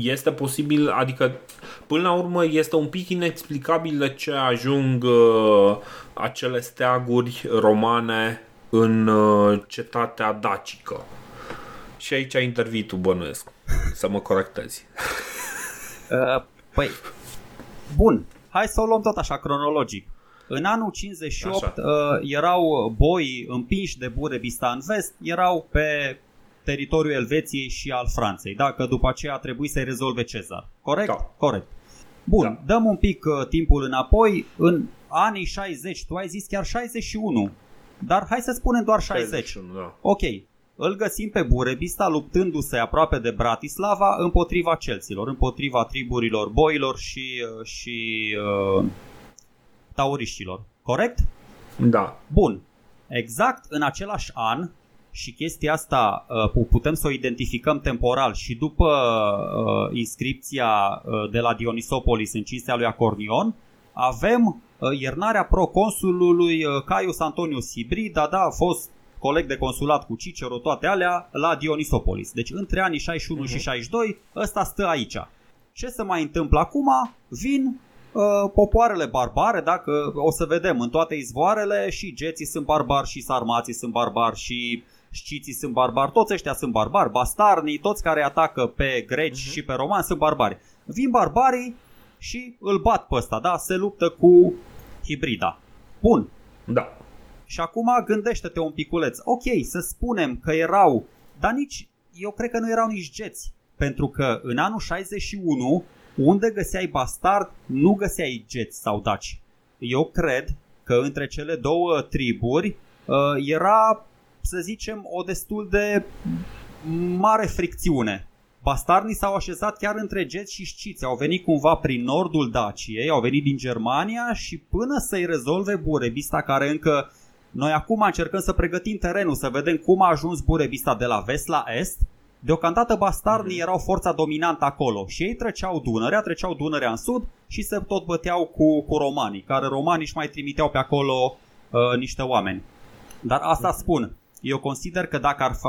este posibil, adică până la urmă este un pic inexplicabil de ce ajung acele steaguri romane în cetatea dacică. Și aici intervii tu, bănuiesc, să mă corectezi. Păi, bun, hai să o luăm tot așa cronologic. În anul cincizeci și opt uh, erau boii împinși de Burebista în vest, erau pe teritoriul Elveției și al Franței, dacă după aceea a trebuit să-i rezolve Cezar. Corect? Da. Corect. Bun, da. Dăm un pic uh, timpul înapoi. În anii șaizeci, tu ai zis chiar șaizeci și unu, dar hai să spunem doar șaizeci. șaizeci și unu, da. Ok, îl găsim pe Burebista luptându-se aproape de Bratislava împotriva celților, împotriva triburilor boilor și... și uh, tauriștilor, corect? Da. Bun. Exact în același an, și chestia asta putem să o identificăm temporal și după inscripția de la Dionisopolis în cinstea lui Acornion, avem iernarea proconsulului Caius Antonius Hibrida, da, a fost coleg de consulat cu Cicero, toate alea, la Dionisopolis. Deci între anii șaizeci și unu uh-huh. și șaizeci și doi, ăsta stă aici. Ce se mai întâmplă acum? Vin popoarele barbare, dacă o să vedem în toate izvoarele, și geții sunt barbari, și sarmații sunt barbari, și sciții sunt barbari, toți ăștia sunt barbari, bastarnii, toți care atacă pe greci uh-huh. și pe romani sunt barbari. Vin barbarii și îl bat pe ăsta, da? Se luptă cu Hibrida. Bun. Da. Și acum gândește-te un piculeț. Ok, să spunem că erau, dar nici, eu cred că nu erau nici geți, pentru că în anul șaizeci și unu... unde găseai bastard, nu găseai geți sau daci. Eu cred că între cele două triburi uh, era, să zicem, o destul de mare fricțiune. Bastarnii s-au așezat chiar între geți și sciți. Au venit cumva prin nordul Daciei, au venit din Germania și până să-i rezolve Burebista, care încă... Noi acum încercăm să pregătim terenul, să vedem cum a ajuns Burebista de la vest la est. Deocamdată bastarnii erau forța dominantă acolo și ei treceau Dunărea, treceau Dunărea în sud și se tot băteau cu, cu romanii, care romanii își mai trimiteau pe acolo uh, niște oameni. Dar asta spun, eu consider că dacă ar fă...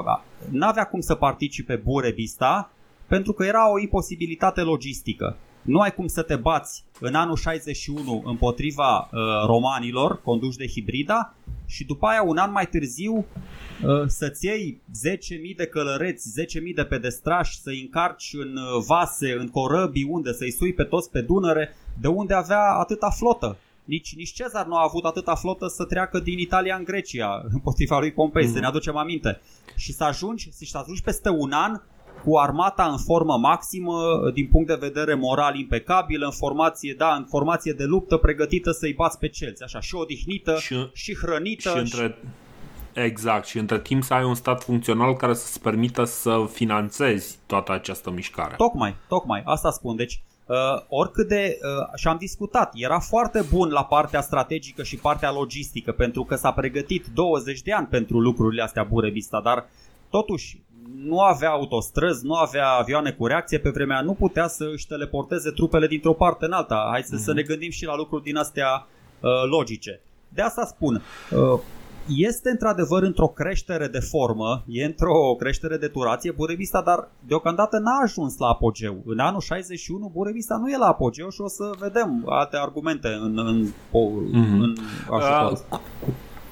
n-avea cum să participe Burebista, pentru că era o imposibilitate logistică. Nu ai cum să te bați în anul șaizeci și unu împotriva uh, romanilor conduși de Hibrida și după aia un an mai târziu uh, să-ți iei zece mii de călăreți, zece mii de pedestrași, să-i încarci în vase, în corăbii, unde să-i sui pe toți pe Dunăre, de unde avea atâta flotă. Nici, nici Cezar nu a avut atâta flotă să treacă din Italia în Grecia împotriva lui Pompei, mm. să ne aducem aminte. Și să ajungi, să ajungi peste un an cu armata în formă maximă, din punct de vedere moral impecabilă, în formație, da, în formație de luptă pregătită să-i bați pe celți, așa, și odihnită, și, și hrănită. Și între, și... Exact, și între timp să ai un stat funcțional care să-ți permită să finanțezi toată această mișcare. Tocmai, tocmai, asta spun, deci uh, oricât de, uh, și am discutat, era foarte bun la partea strategică și partea logistică, pentru că s-a pregătit douăzeci de ani pentru lucrurile astea Burebista, dar totuși nu avea autostrăzi, nu avea avioane cu reacție pe vremea, nu putea să își teleporteze trupele dintr-o parte în alta. Hai să, mm-hmm. să ne gândim și la lucruri din astea uh, logice. De asta spun, uh, este într-adevăr într-o creștere de formă, e într-o creștere de turație Burebista, dar deocamdată n-a ajuns la apogeu. În anul șaizeci și unu Burebista nu e la apogeu și o să vedem alte argumente în, în, mm-hmm. în ajutor. Uh.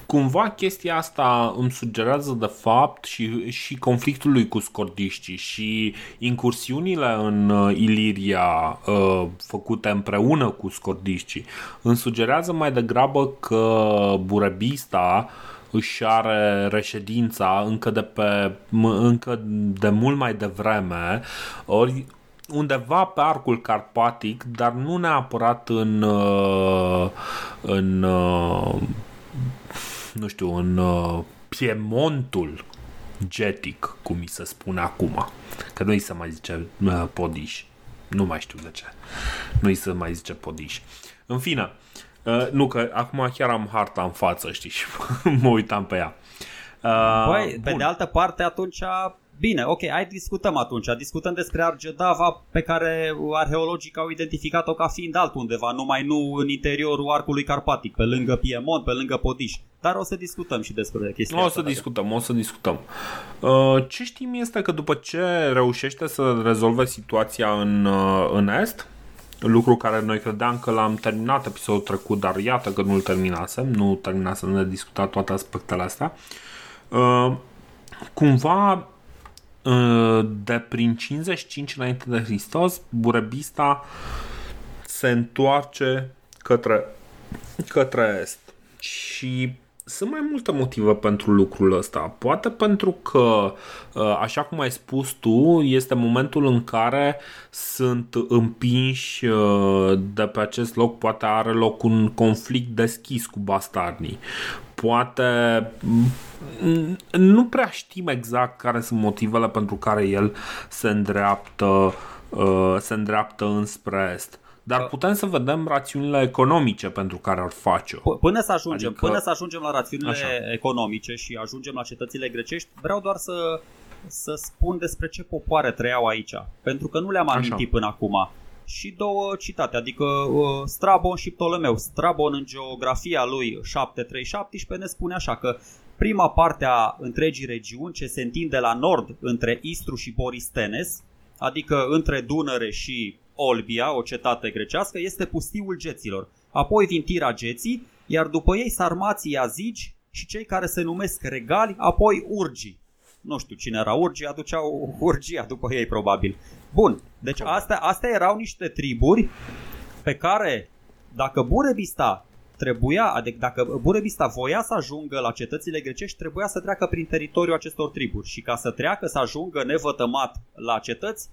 Cumva chestia asta îmi sugerează de fapt și, și conflictul lui cu scordiștii și incursiunile în Iliria uh, făcute împreună cu scordiștii. Îmi sugerează mai degrabă că Burebista își are reședința încă de, pe, încă de mult mai devreme, ori undeva pe arcul carpatic, dar nu neapărat în... Uh, în uh, nu știu, în uh, Piemontul getic, cum mi se spune acum. Că nu îi se mai zice uh, Podiș. Nu mai știu de ce. Nu îi se mai zice Podiș. În fine, uh, nu că acum chiar am harta în față, știi, și mă uitam pe ea. Uh, Băi, pe de altă parte atunci Bine, ok, hai discutăm atunci. Discutăm despre Argedava, pe care arheologii au identificat-o ca fiind altundeva, numai nu în interiorul arcului carpatic, pe lângă Piemont, pe lângă Podiș. Dar o să discutăm și despre chestia o asta. O să discutăm, o să discutăm. Ce știm este că după ce reușește să rezolve situația în, în Est, lucru care noi credeam că l-am terminat episodul trecut, dar iată că nu-l terminasem, nu terminasem de discutat toate aspectele astea, cumva de prin cincizeci și cinci înainte de Hristos, Burebista se întoarce către, către Est. Și sunt mai multe motive pentru lucrul ăsta. Poate pentru că, așa cum ai spus tu, este momentul în care sunt împinși de pe acest loc, poate are loc un conflict deschis cu bastarnii. Poate nu prea știm exact care sunt motivele pentru care el se îndreaptă, se îndreaptă înspre Est. Dar putem să vedem rațiunile economice pentru care ar face-o. Până să ajungem, adică... până să ajungem la rațiunile Așa. economice și ajungem la cetățile grecești, vreau doar să, să spun despre ce popoare trăiau aici, pentru că nu le-am amintit Așa. până acum. Și două citate, adică uh, Strabon și Ptolemeu. Strabon în geografia lui șapte trei șaptesprezece ne spune așa că prima parte a întregii regiuni ce se întinde la nord între Istru și Boristenes, adică între Dunăre și Olbia, o cetate grecească, este pustiul geților. Apoi vin tirageții, iar după ei sarmații, azigi și cei care se numesc regali, apoi urgii. Nu știu cine era urgii, aduceau urgia după ei probabil. Bun, deci astea, astea erau niște triburi pe care dacă Burebista trebuia, adică dacă Burebista voia să ajungă la cetățile grecești, trebuia să treacă prin teritoriul acestor triburi și ca să treacă, să ajungă nevătămat la cetăți,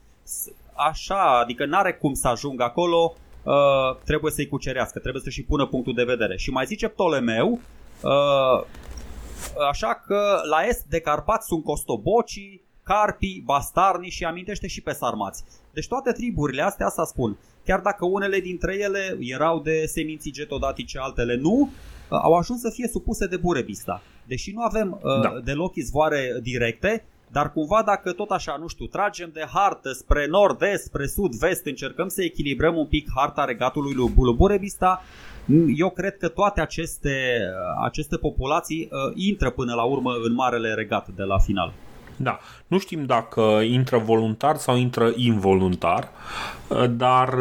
așa, adică n-are cum să ajungă acolo, uh, trebuie să-i cucerească, trebuie să-și pună punctul de vedere. Și mai zice Ptolemeu, uh, așa că la est de Carpați sunt costobocii, carpii, bastarnii și amintește și pe sarmați. Deci toate triburile astea, asta spun, chiar dacă unele dintre ele erau de seminții getodatice, altele nu, uh, au ajuns să fie supuse de Burebista. Deși nu avem uh, da. deloc izvoare directe, dar cumva dacă tot așa, nu știu, tragem de hartă spre nord-est, spre sud-vest, încercăm să echilibrăm un pic harta regatului lui Burebista, eu cred că toate aceste, aceste populații uh, intră până la urmă în Marele Regat de la final. Da, nu știm dacă intră voluntar sau intră involuntar, dar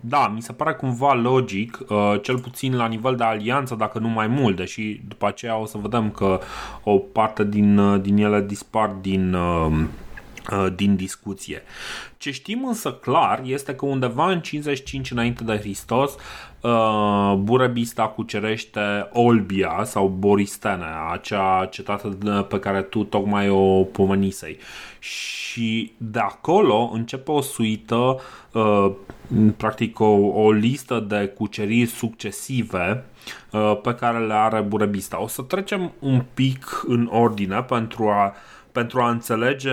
da, mi se pare cumva logic, cel puțin la nivel de alianță, dacă nu mai mult, deși după aceea o să vedem că o parte din, din ele dispar din, din discuție. Ce știm însă clar este că undeva în cincizeci și cinci înainte de Hristos, Burebista cucerește Olbia sau Boristene, acea cetate pe care tu tocmai o pomenisei. Și de acolo începe o suită, practic o, o listă de cuceriri succesive pe care le are Burebista. O să trecem un pic în ordine pentru a pentru a înțelege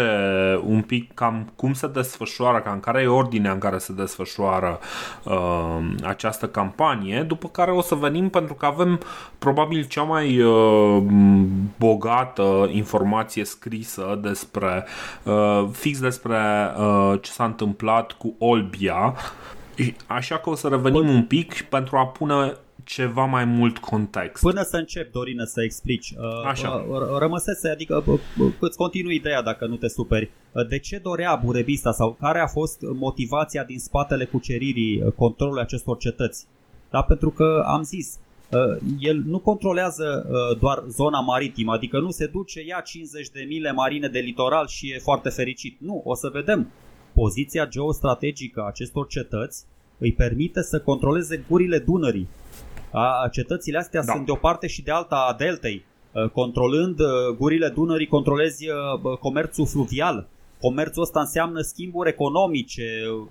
un pic cam cum se desfășoară, cam care e ordinea în care se desfășoară uh, această campanie, după care o să venim, pentru că avem probabil cea mai uh, bogată informație scrisă despre uh, fix despre uh, ce s-a întâmplat cu Olbia, așa că o să revenim un pic pentru a pune ceva mai mult context. Până să încep, Dorina, să explici. Așa. Rămăsese, adică îți continui ideea dacă nu te superi. De ce dorea Burebista sau care a fost motivația din spatele cuceririi controlului acestor cetăți? Da, pentru că am zis, el nu controlează doar zona maritimă, adică nu se duce, ia cincizeci de mile marine de litoral și e foarte fericit. Nu, o să vedem. Poziția geostrategică a acestor cetăți îi permite să controleze gurile Dunării. A, cetățile astea da. sunt de o parte și de alta a deltei. Controlând gurile Dunării, controlezi comerțul fluvial. Comerțul ăsta înseamnă schimburi economice,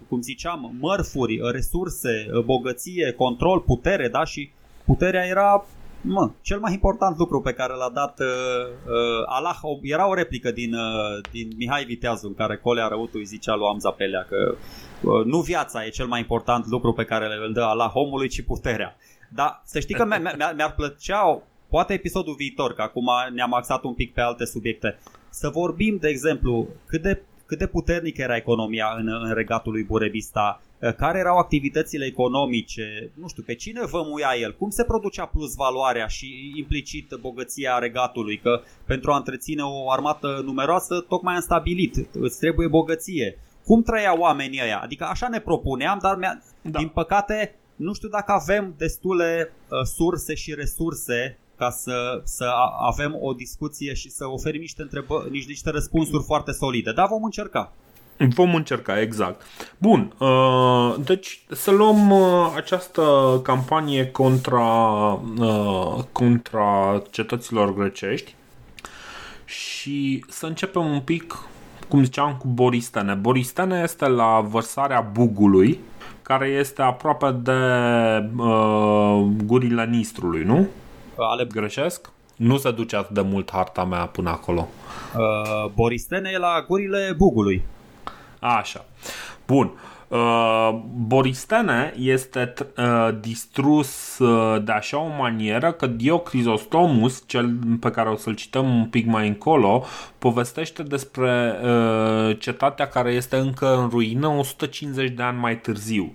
cum ziceam, mărfuri, resurse, bogăție, control, putere, da? Și puterea era mă, cel mai important lucru pe care l-a dat uh, Allah. Era o replică din, uh, din Mihai Viteazu, în care Colea Răutu îi zicea lui Amza Pelea că uh, nu viața e cel mai important lucru pe care îl dă Allah omului, ci puterea. Dar să știi că mi-ar plăcea, poate episodul viitor, că acum ne-am axat un pic pe alte subiecte, Să vorbim, de exemplu, cât de, cât de puternică era economia în, în regatul lui Burebista, care erau activitățile economice, nu știu, pe cine vămuia el, cum se producea plus valoarea și implicit bogăția regatului, că pentru a întreține o armată numeroasă, tocmai am stabilit, îți trebuie bogăție. Cum trăiau oamenii ăia? Adică așa ne propuneam, dar mi-a... da. Din păcate nu știu dacă avem destule uh, surse și resurse ca să, să avem o discuție și să oferim niște, întrebă, niște, niște răspunsuri foarte solide. Dar vom încerca. Vom încerca, exact. Bun, uh, deci să luăm uh, această campanie contra, uh, contra cetăților grecești și să începem un pic, cum ziceam, cu Boristene. Boristene este la vărsarea Bugului, care este aproape de uh, gurile Nistrului, nu? Ale... Greșesc? Nu se duce atât de mult harta mea până acolo. Uh, Boristene e la gurile Bugului. Așa. Bun. Uh, Boristene este uh, distrus uh, de așa o manieră că Diocrisostomus, cel pe care o să-l cităm un pic mai încolo, povestește despre uh, cetatea care este încă în ruină o sută cincizeci de ani mai târziu.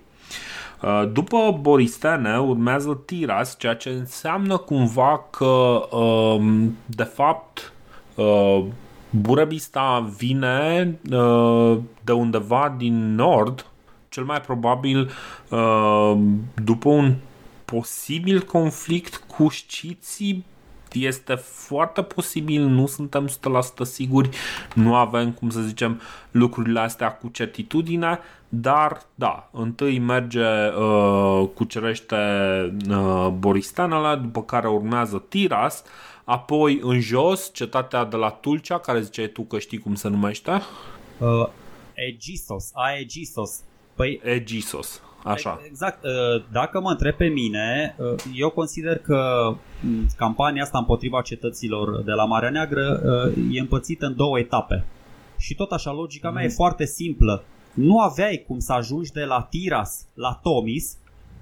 Uh, după Boristene urmează Tiras, ceea ce înseamnă cumva că uh, de fapt uh, Burebista vine uh, de undeva din nord, cel mai probabil uh, după un posibil conflict cu sciții. Este foarte posibil, nu suntem o sută la sută siguri, nu avem, cum să zicem, lucrurile astea cu certitudine, dar da, întâi merge, uh, cucerește uh, Boristanele, după care urmează Tiras. Apoi, în jos, cetatea de la Tulcea, care ziceai tu că știi cum se numește? Uh, Aegisos, Aegisos. Păi, Aegisos, așa. Exact. Dacă mă întreb pe mine, eu consider că campania asta împotriva cetăților de la Marea Neagră e împărțită în două etape. Și tot așa, logica mea mm. e foarte simplă. Nu aveai cum să ajungi de la Tiras la Tomis,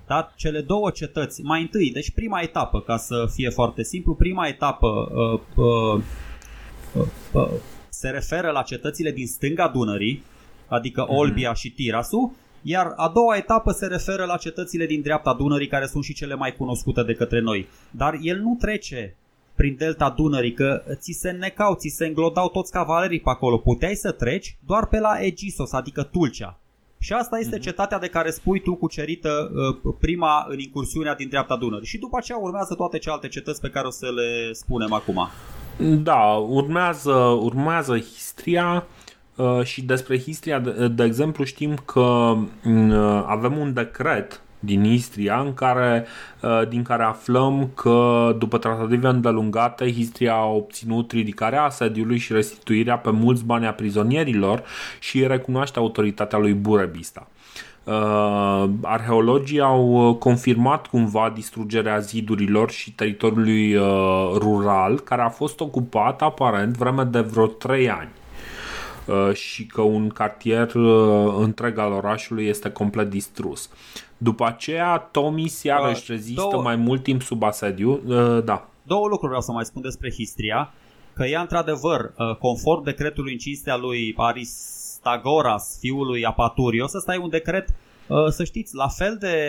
dar cele două cetăți, mai întâi, deci prima etapă, ca să fie foarte simplu, prima etapă uh, uh, uh, uh, se referă la cetățile din stânga Dunării, adică Olbia mm-hmm. și Tirasul, iar a doua etapă se referă la cetățile din dreapta Dunării, care sunt și cele mai cunoscute de către noi. Dar el nu trece prin delta Dunării, că ți se necau, ți se înglodau toți cavalerii pe acolo. Puteai să treci doar pe la Aegisos, adică Tulcea. Și asta este uh-huh. cetatea de care spui tu, cucerită uh, prima în incursiunea din dreapta Dunării. Și după aceea urmează toate celelalte cetăți pe care o să le spunem acum. Da, urmează, urmează Histria uh, și despre Histria, de, de exemplu, știm că uh, avem un decret din Histria în care, uh, din care aflăm că după tratative îndelungate Histria a obținut ridicarea asediului și restituirea pe mulți bani a prizonierilor și recunoaște autoritatea lui Burebista. Uh, arheologii au confirmat cumva distrugerea zidurilor și teritoriului uh, rural, care a fost ocupat aparent vreme de vreo trei ani. Și că un cartier întreg al orașului este complet distrus. După aceea, Tomis iarăși rezistă două, mai mult timp sub asediu. Da. Două lucruri vreau să mai spun despre Histria, că ea, într-adevăr, conform decretului în cinstea lui Aristagoras, fiul lui Apaturios, ăsta e un decret, să știți, la fel de,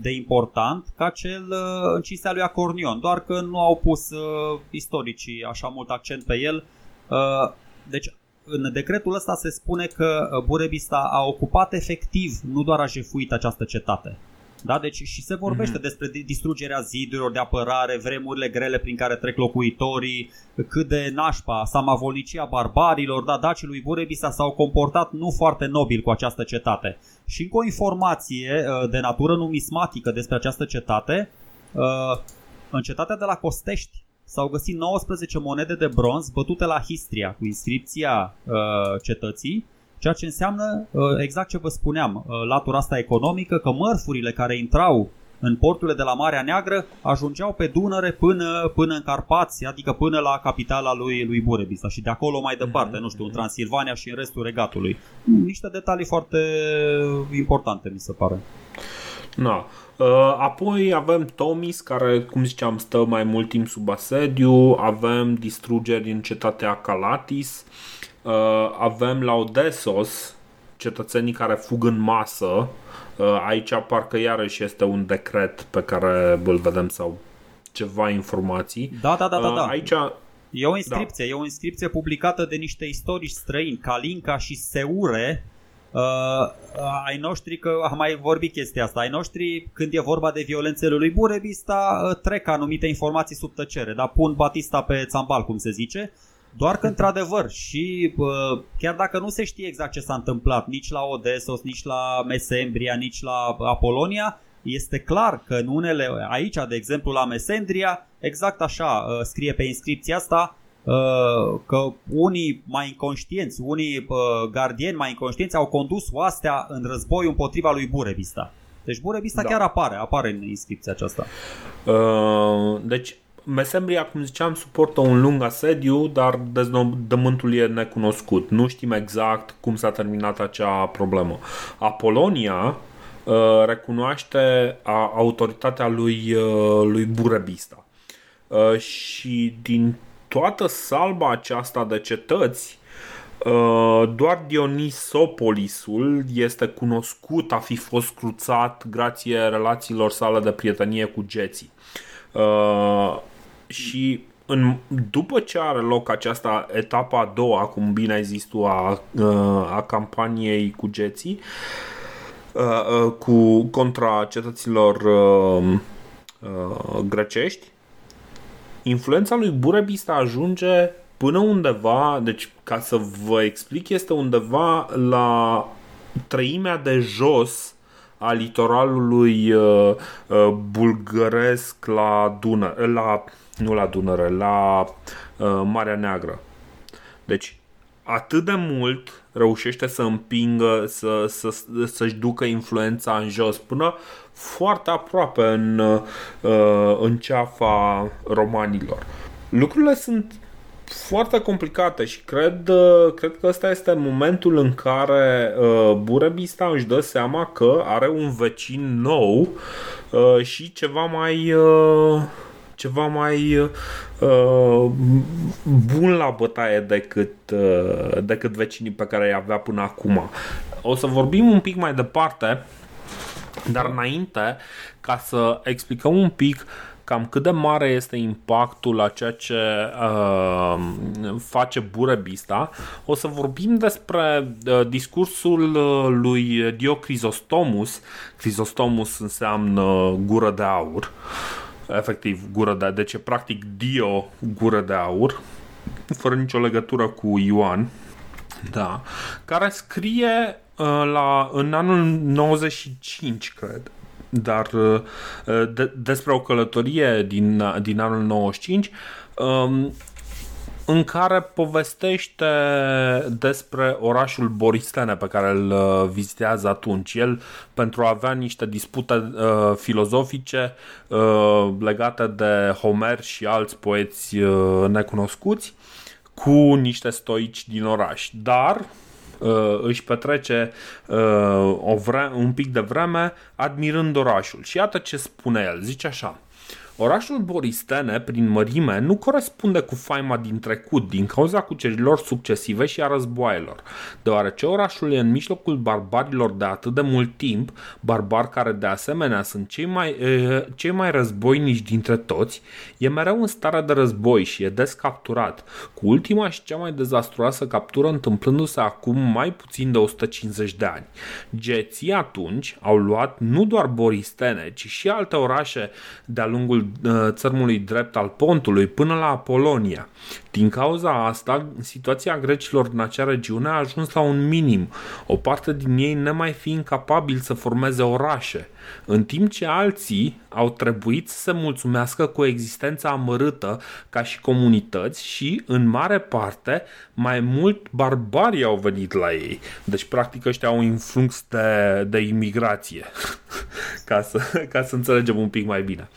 de important ca cel în cinstea lui Acornion, doar că nu au pus istoricii așa mult accent pe el. Deci, în decretul ăsta se spune că Burebista a ocupat efectiv, nu doar a jefuit această cetate. Da? Deci și se vorbește mm-hmm. despre distrugerea zidurilor de apărare, vremurile grele prin care trec locuitorii, cât de nașpa, samavolnicia barbarilor, da, dacii lui Burebista s-au comportat nu foarte nobil cu această cetate. Și încă o informație de natură numismatică despre această cetate, în cetatea de la Costești s-au găsit nouăsprezece monede de bronz bătute la Histria cu inscripția uh, cetății, ceea ce înseamnă uh, exact ce vă spuneam, uh, latura asta economică, că mărfurile care intrau în porturile de la Marea Neagră ajungeau pe Dunăre până, până în Carpați, adică până la capitala lui, lui Burebista și de acolo mai departe, nu știu, în Transilvania și în restul regatului. Niște detalii foarte importante, mi se pare. Na. Apoi avem Tomis, care, cum ziceam, stă mai mult timp sub asediu, avem distrugeri în cetatea Calatis, avem Laodessos, cetățenii care fug în masă. Aici parcă iarăși este un decret pe care îl vedem sau ceva informații. Da, da, da, da, da. Aici e o inscripție, da. E o inscripție publicată de niște istorici străini, Calinca și Seure. Uh, ai noștri, că am mai vorbit chestia asta, ai noștri când e vorba de violențele lui Burebista uh, trec anumite informații sub tăcere, dar pun Batista pe țambal, cum se zice. Doar că într-adevăr și uh, chiar dacă nu se știe exact ce s-a întâmplat nici la Odessos, nici la Mesembria, nici la Apolonia, este clar că în unele, aici de exemplu la Mesembria, exact așa uh, scrie pe inscripția asta, că unii mai inconștienți, unii gardieni mai inconștienți au condus oastea în război împotriva lui Burebista. Deci Burebista da. chiar apare, apare în inscripția aceasta. Deci Mesembria, cum ziceam, suportă un lung asediu, dar dământul e necunoscut. Nu știm exact cum s-a terminat acea problemă. Apolonia recunoaște autoritatea lui, lui Burebista și din toată salba aceasta de cetăți, doar Dionisopolisul este cunoscut a fi fost cruțat grație relațiilor sale de prietenie cu geții. Și în, după ce are loc această etapă a doua, cum bine ai zis tu, a, a campaniei cu geții, cu, contra cetăților grecești, influența lui Burebista ajunge până undeva, deci ca să vă explic, este undeva la treimea de jos a litoralului uh, uh, bulgăresc la Dunăre, la, nu la Dunăre, la uh, Marea Neagră. Deci atât de mult reușește să împingă, să, să, să-și ducă influența în jos, până foarte aproape în, în ceafa romanilor. Lucrurile sunt foarte complicate și cred, cred că ăsta este momentul în care Burebista își dă seama că are un vecin nou și ceva mai... ceva mai uh, bun la bătaie decât, uh, decât vecinii pe care îi avea până acum. O să vorbim un pic mai departe, dar înainte, ca să explicăm un pic cam cât de mare este impactul a ceea ce uh, face Burebista, o să vorbim despre uh, discursul lui Diocrisostomos. Crisostomus înseamnă gură de aur. Efectiv, gură de aur. Deci, practic, Dio, gură de aur, fără nicio legătură cu Ioan, da, care scrie uh, la, în anul nouăzeci și cinci, cred, dar uh, de, despre o călătorie din, din anul nouăzeci și cinci, um, în care povestește despre orașul Boristene pe care îl vizitează atunci. El, pentru a avea niște dispute uh, filozofice uh, legate de Homer și alți poeți uh, necunoscuți cu niște stoici din oraș. Dar uh, își petrece uh, o vre- un pic de vreme admirând orașul. Și iată ce spune el. Zice așa: orașul Boristene, prin mărime, nu corespunde cu faima din trecut din cauza cucerilor succesive și a războaielor. Deoarece orașul e în mijlocul barbarilor de atât de mult timp, barbari care de asemenea sunt cei mai, cei mai războinici dintre toți, e mereu în stare de război și e des capturat, cu ultima și cea mai dezastruoasă captură întâmplându-se acum mai puțin de o sută cincizeci de ani. Geții atunci au luat nu doar Boristene, ci și alte orașe de-a lungul țărmului drept al Pontului până la Apolonia. Din cauza asta, situația grecilor în acea regiune a ajuns la un minim, o parte din ei nemai fiind capabili să formeze orașe, în timp ce alții au trebuit să se mulțumească cu existența amărâtă ca și comunități și, în mare parte, mai mult barbarii au venit la ei. Deci, practic, ăștia au un flux de, de imigrație, ca să, ca să înțelegem un pic mai bine.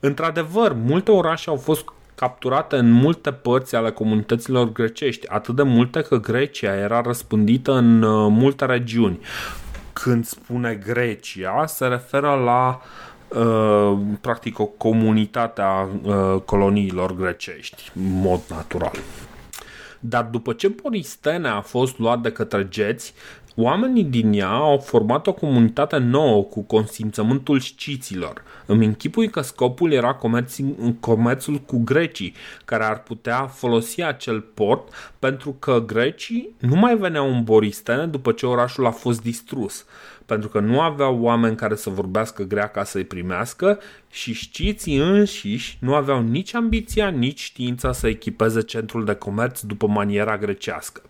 Într-adevăr, multe orașe au fost capturate în multe părți ale comunităților grecești, atât de multe că Grecia era răspândită în multe regiuni. când spune Grecia, se referă la uh, practic o comunitate a uh, coloniilor grecești, în mod natural. Dar după ce Polistene a fost luat de către geți, oamenii din ea au format o comunitate nouă cu consimțământul sciților. Îmi închipui că scopul era comerț- comerțul cu grecii, care ar putea folosi acel port, pentru că grecii nu mai veneau în Polistene după ce orașul a fost distrus, pentru că nu aveau oameni care să vorbească greaca să-i primească și sciții înșiși nu aveau nici ambiția, nici știința să echipeze centrul de comerț după maniera grecească.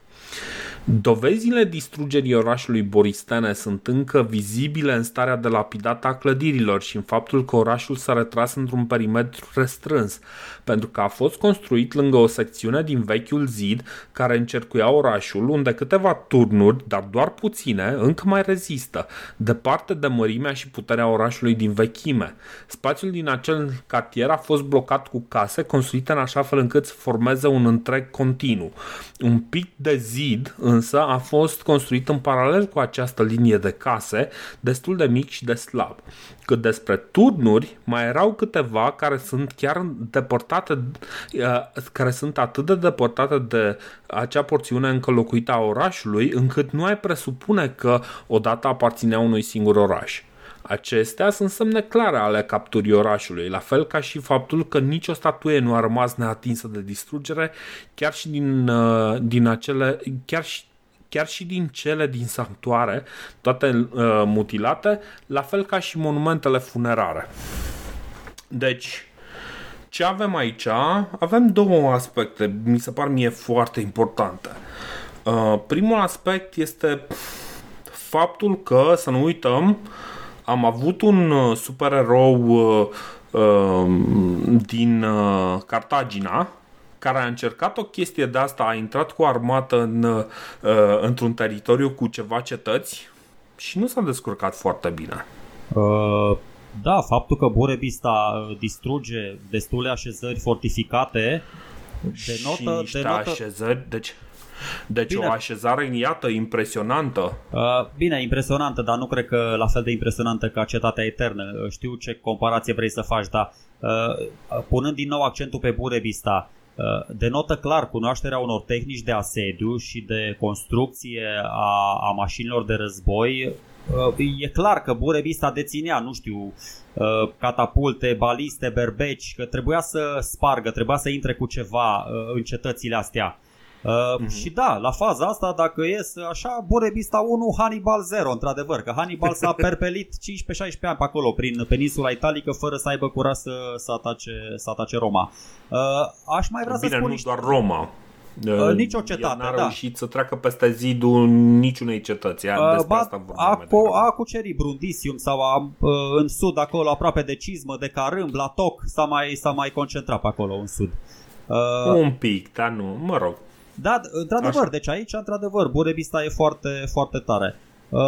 Dovezile distrugerii orașului Polistene sunt încă vizibile în starea delapidată a clădirilor și în faptul că orașul s-a retras într-un perimetru restrâns, pentru că a fost construit lângă o secțiune din vechiul zid care încercuia orașul, unde câteva turnuri, dar doar puține, încă mai rezistă, departe de mărimea și puterea orașului din vechime. Spațiul din acel cartier a fost blocat cu case construite în așa fel încât să formeze un întreg continuu. Un pic de zid însă a fost construit în paralel cu această linie de case, destul de mic și de slab. Cât despre turnuri, mai erau câteva care sunt chiar depărtate, care sunt atât de depărtate de acea porțiune încă locuită a orașului, încât nu ai presupune că odată aparținea unui singur oraș. Acestea sunt semne clare ale capturii orașului, la fel ca și faptul că nicio statuie nu a rămas neatinsă de distrugere, chiar și din, din acele, chiar și, chiar și din cele din sanctuare, toate uh, mutilate, la fel ca și monumentele funerare. Deci, ce avem aici? Avem două aspecte, mi se par mie foarte importante. Uh, primul aspect este faptul că, să nu uităm, am avut un supererou uh, uh, din uh, Cartagina care a încercat o chestie de asta, a intrat cu armată în, uh, într-un teritoriu cu ceva cetăți și nu s-a descurcat foarte bine. Uh, da, faptul că Burebista distruge destule așezări fortificate denotă, și niște denotă... așezări... Deci... Deci bine. O așezare, iată, impresionantă. Bine, impresionantă, dar nu cred că la fel de impresionantă ca Cetatea Eternă. Știu ce comparație vrei să faci, dar punând din nou accentul pe Burebista, denotă clar cunoașterea unor tehnici de asediu și de construcție a, a mașinilor de război. E clar că Burebista deținea, nu știu, catapulte, baliste, berbeci, că trebuia să spargă, trebuia să intre cu ceva în cetățile astea. Uh, mm-hmm. Și da, la faza asta, dacă ies așa, Burebista unu, Hannibal zero, într-adevăr, că Hannibal s-a perpelit cincisprezece șaisprezece ani pe acolo, prin peninsula italică, fără să aibă curaj să, să, atace, să atace Roma. Uh, aș mai vrea Bine, să spun nu niște... doar Roma. Uh, nici o cetate, n-a da. reușit să treacă peste zidul niciunei cetăți. Uh, ba, a, co- a cucerit Brundisium sau a, uh, în sud, acolo, aproape de Cizmă, de Carâmb, la Toc, s-a mai, s-a mai concentrat pe acolo, în sud. Uh, Un pic, dar nu, mă rog. Da, într-adevăr, așa. Deci aici, într-adevăr, Burebista e foarte, foarte tare. Uh,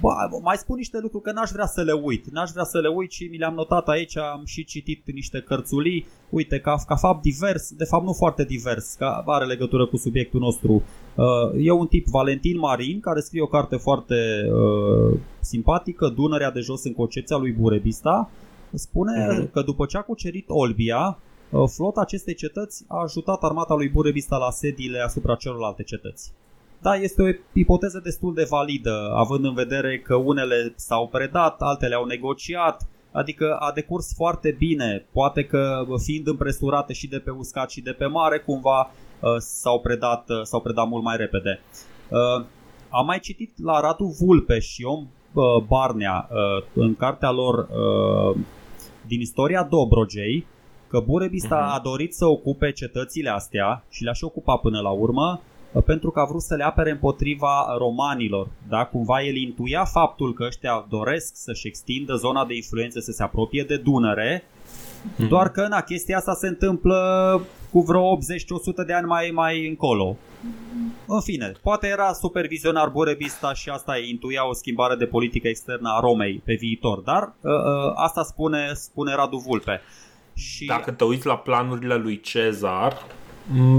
bă, mai spun niște lucruri că n-aș vrea să le uit, n-aș vrea să le uit și mi le-am notat aici, am și citit niște cărțulii, uite, ca, ca fapt divers, de fapt nu foarte divers, că are legătură cu subiectul nostru. Uh, e un tip, Valentin Marin, care scrie o carte foarte uh, simpatică, Dunărea de jos în Concepția lui Burebista, spune uh-huh. că după ce a cucerit Olbia, flota acestei cetăți a ajutat armata lui Burebista la asediile asupra celorlalte cetăți. Da, este o ipoteză destul de validă, având în vedere că unele s-au predat, altele au negociat, adică a decurs foarte bine, poate că fiind împresurate și de pe uscat și de pe mare, cumva s-au predat, s-au predat mult mai repede. Am mai citit la Radu Vulpe și Om Barnea în cartea lor din istoria Dobrogei, că Burebista uh-huh. a dorit să ocupe cetățile astea și le-a și ocupat până la urmă pentru că a vrut să le apere împotriva romanilor. Da? Cumva el intuia faptul că ăștia doresc să-și extindă zona de influență, să se apropie de Dunăre, uh-huh. doar că na, chestia asta se întâmplă cu vreo optzeci la sută de ani mai, mai încolo. În fine, poate era supervizionar Burebista și asta intuia o schimbare de politică externă a Romei pe viitor, dar uh, uh, asta spune, spune Radu Vulpe. Și... Dacă te uiți la planurile lui Cezar,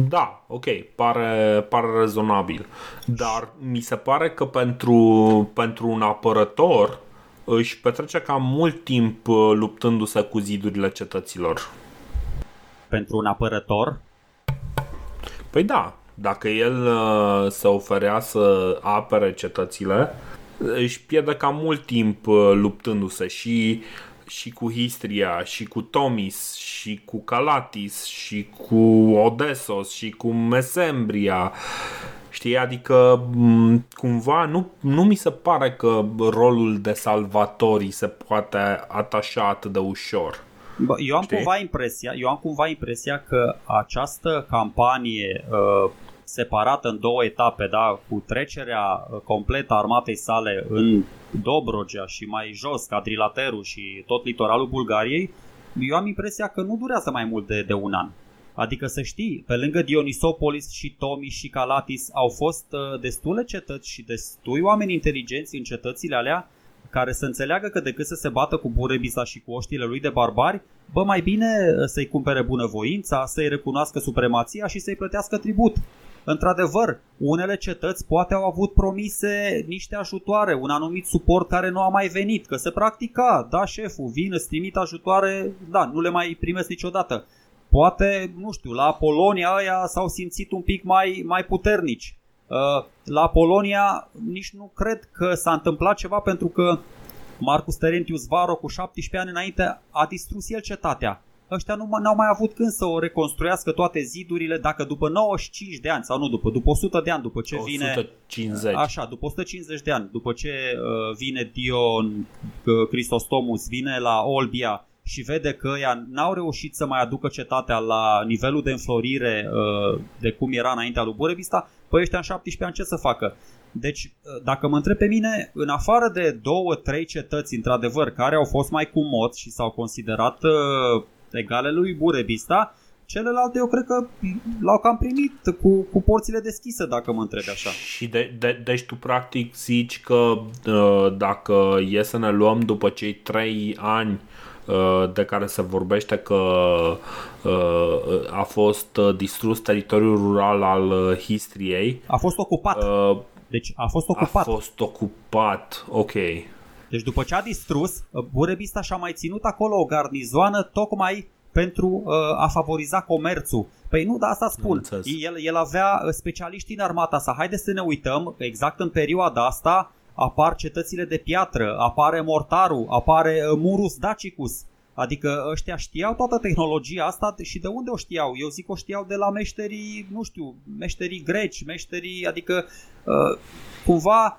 Da, ok, pare, pare rezonabil. Dar mi se pare că pentru, pentru un apărător își petrece cam mult timp luptându-se cu zidurile cetăților. Pentru un apărător? Păi da, dacă el se oferea să apere cetățile, își pierde cam mult timp luptându-se și... și cu Histria, și cu Tomis, și cu Calatis, și cu Odessos, și cu Mesembria. Știi, adică cumva nu, nu mi se pare că rolul de salvatorii se poate atașa atât de ușor. Bă, eu am cumva impresia, eu am cumva impresia că această campanie uh, separată în două etape, da, cu trecerea completă a armatei sale în Dobrogea și mai jos Cadrilaterul și tot litoralul Bulgariei, eu am impresia că nu durează mai mult de, de un an. Adică să știi, pe lângă Dionisopolis și Tomis și Calatis au fost uh, destule cetăți și destui oameni inteligenți în cetățile alea care să înțeleagă că decât să se bată cu Burebista și cu oștile lui de barbari, bă, mai bine să-i cumpere bunăvoința, să-i recunoască supremația și să-i plătească tribut. Într-adevăr, unele cetăți poate au avut promise niște ajutoare, un anumit suport care nu a mai venit, că se practica, da, șeful, vin, îți trimit ajutoare, da, nu le mai primesc niciodată. Poate, nu știu, la Polonia aia s-au simțit un pic mai, mai puternici. La Polonia nici nu cred că s-a întâmplat ceva, pentru că Marcus Terentius Varro cu șaptesprezece ani înainte a distrus el cetatea. Ăștia nu n-au mai avut când să o reconstruiască toate zidurile, dacă după nouăzeci și cinci de ani sau nu, după după o sută de ani, după ce vine o sută cincizeci. Așa, după o sută cincizeci de ani, după ce uh, vine Dion uh, Crisostomus, vine la Olbia și vede că ea n-au reușit să mai aducă cetatea la nivelul de înflorire uh, de cum era înaintea lui Burebista, păi ăștia în șaptesprezece ani ce să facă? Deci, dacă mă întreb pe mine, în afară de două, trei cetăți, într-adevăr, care au fost mai cumoți și s-au considerat uh, egale lui Burebista, celelalte eu cred că l-au cam primit cu, cu porțile deschise, dacă mă întrebi așa. Și de, de, deci tu practic zici că dacă e să ne luăm după cei trei ani de care se vorbește că a fost distrus teritoriul rural al Histriei, a fost ocupat. Deci a fost ocupat. A fost ocupat, ok. Deci după ce a distrus, Burebista și-a mai ținut acolo o garnizoană tocmai pentru uh, a favoriza comerțul. Păi nu, dar asta spun. El, el avea specialiști în armata sa. Haideți să ne uităm, exact în perioada asta apar cetățile de piatră, apare mortarul, apare murus dacicus. Adică ăștia știau toată tehnologia asta și de unde o știau? Eu zic o știau de la meșterii, nu știu, meșterii greci, meșterii, adică uh, cumva...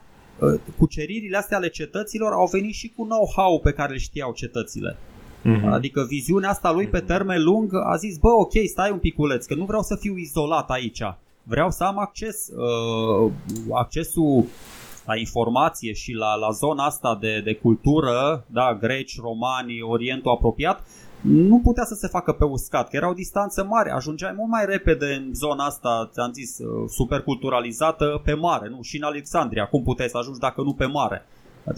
cuceririle astea ale cetăților au venit și cu know-how pe care îl știau cetățile. Mm-hmm. Adică viziunea asta lui pe termen lung a zis, bă, ok, stai un piculeț, că nu vreau să fiu izolat aici. Vreau să am acces, uh, accesul la informație și la, la zona asta de, de cultură, da, greci, romani, Orientul apropiat. Nu putea să se facă pe uscat, că era o distanță mare, ajungeai mult mai repede în zona asta, ți-am zis, superculturalizată pe mare, nu? Și în Alexandria, cum puteai să ajungi dacă nu pe mare?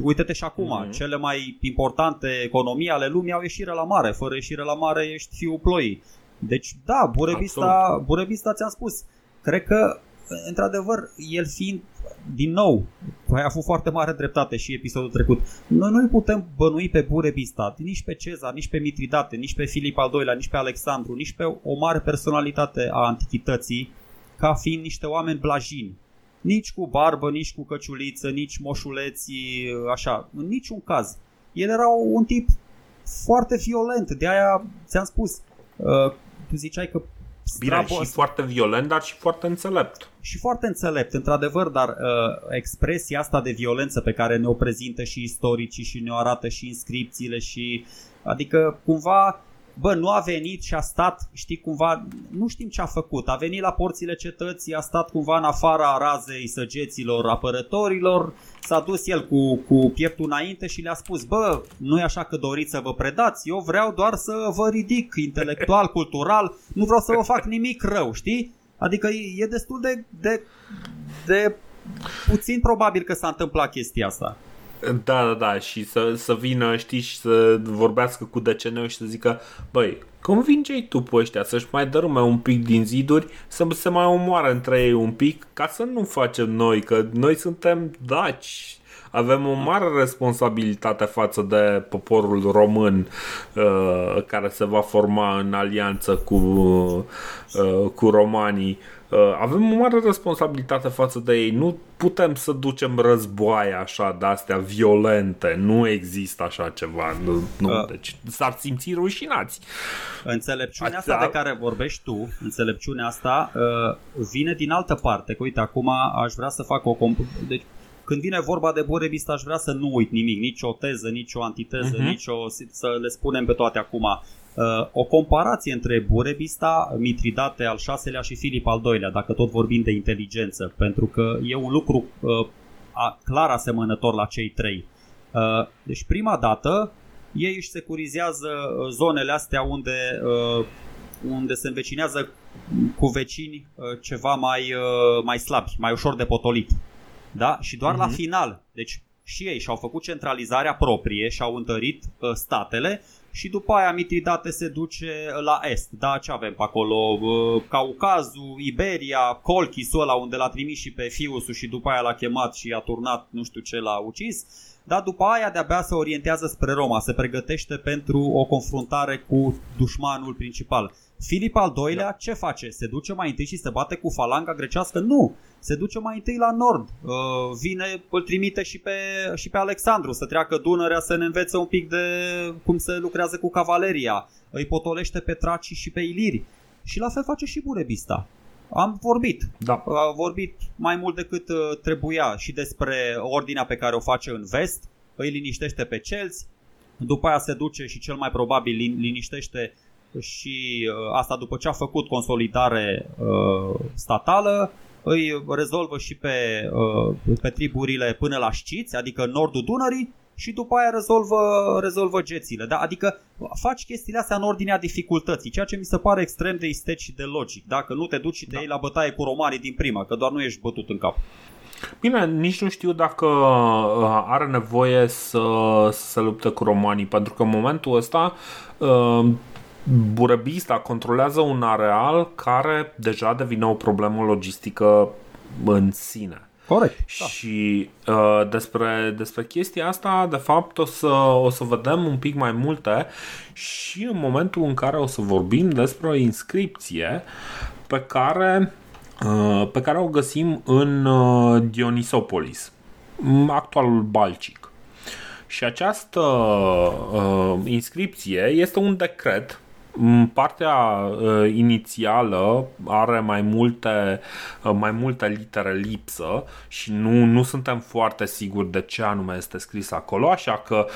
Uite-te și acum, mm-hmm. cele mai importante economii ale lumii au ieșire la mare, fără ieșire la mare ești fiul ploii. Deci da, Burebista, Burebista ți-am spus, cred că, într-adevăr, el fiind, din nou, a avut foarte mare dreptate și episodul trecut. Noi nu putem bănui pe Burebista, nici pe Cezar, nici pe Mitridate, nici pe Filip al doilea, nici pe Alexandru, nici pe o mare personalitate a antichității, ca fiind niște oameni blajini. Nici cu barbă, nici cu căciuliță, nici moșuleții, așa, în niciun caz. El era un tip foarte violent, de aia ți-am spus, uh, tu ziceai că... Bine, și foarte violent, dar și foarte înțelept. Și foarte înțelept, într-adevăr, dar uh, expresia asta de violență pe care ne-o prezintă și istoricii și ne-o arată și inscripțiile și... Adică, cumva, bă, nu a venit și a stat, știi, cumva, nu știm ce a făcut. A venit la porțile cetății, a stat cumva în afara razei săgeților apărătorilor, s-a dus el cu, cu pieptul înainte și le-a spus, bă, nu e așa că doriți să vă predați, eu vreau doar să vă ridic intelectual, cultural, nu vreau să vă fac nimic rău, știi? Adică e destul de, de, de puțin probabil că s-a întâmplat chestia asta. Da, da, da, și să, să vină, știi, și să vorbească cu deceneu și să zică, băi, Convinge-i tu pe ăștia să-și mai dărume un pic din ziduri, să se mai omoară între ei un pic, ca să nu facem noi, că noi suntem daci. Avem o mare responsabilitate față de poporul român uh, care se va forma în alianță cu, uh, cu romanii. Uh, avem o mare responsabilitate față de ei. Nu putem să ducem războaie așa de astea violente. Nu există așa ceva. Nu, nu. Deci s-ar simți rușinați. Înțelepciunea asta de care vorbești tu, înțelepciunea asta uh, vine din altă parte. Că uite, acum aș vrea să fac o comp- deci când vine vorba de Burebista, aș vrea să nu uit nimic, nici o teză, nici o antiteză, uh-huh. nici o, să le spunem pe toate acum. Uh, o comparație între Burebista, Mitridate al șaselea și Filip al doilea, dacă tot vorbim de inteligență, pentru că e un lucru uh, a, clar asemănător la cei trei. Uh, deci prima dată ei își securizează zonele astea unde, uh, unde se învecinează cu vecini uh, ceva mai, uh, mai slabi, mai ușor de potolit. Da? Și doar uh-huh. la final. Deci și ei și-au făcut centralizarea proprie, și-au întărit uh, statele. Și după aia Mitridate se duce la est. Da, ce avem pe acolo? Uh, Caucazul, Iberia, Colchisul ăla unde l-a trimis și pe Fiusul și după aia l-a chemat și a turnat nu știu ce, l-a ucis. Dar după aia de-abia se orientează spre Roma, se pregătește pentru o confruntare cu dușmanul principal. Filip al doilea da. ce face? Se duce mai întâi și se bate cu falanga grecească? Nu! Se duce mai întâi la nord, uh, vine, îl trimite și pe, și pe Alexandru să treacă Dunărea să ne învețe un pic de cum se lucrează cu cavaleria, îi potolește pe tracii și pe iliri. Și la fel face și Burebista. Am vorbit, da. A vorbit mai mult decât trebuia și despre ordinea pe care o face în vest, îi liniștește pe celți, după aia se duce și cel mai probabil liniștește și asta după ce a făcut consolidare uh, statală, îi rezolvă și pe, uh, pe triburile până la Sciți, adică nordul Dunării, și după aia rezolvă, rezolvă gețile. Da? Adică faci chestiile astea în ordinea dificultății, ceea ce mi se pare extrem de isteț și de logic. Dacă nu te duci și te da. iei la bătaie cu romanii din prima, că doar nu ești bătut în cap. Bine, nici nu știu dacă are nevoie să, să se lupte cu romanii, pentru că în momentul ăsta... Uh, Burebista controlează un areal care deja devine o problemă logistică în sine. Corect. Și uh, despre, despre chestia asta, de fapt, o să, o să vedem un pic mai multe și în momentul în care o să vorbim despre o inscripție pe care, uh, pe care o găsim în uh, Dionisopolis, actualul Balcic. Și această uh, inscripție este un decret. Partea uh, inițială are mai multe, uh, mai multe litere lipsă și nu, nu suntem foarte siguri de ce anume este scris acolo, așa că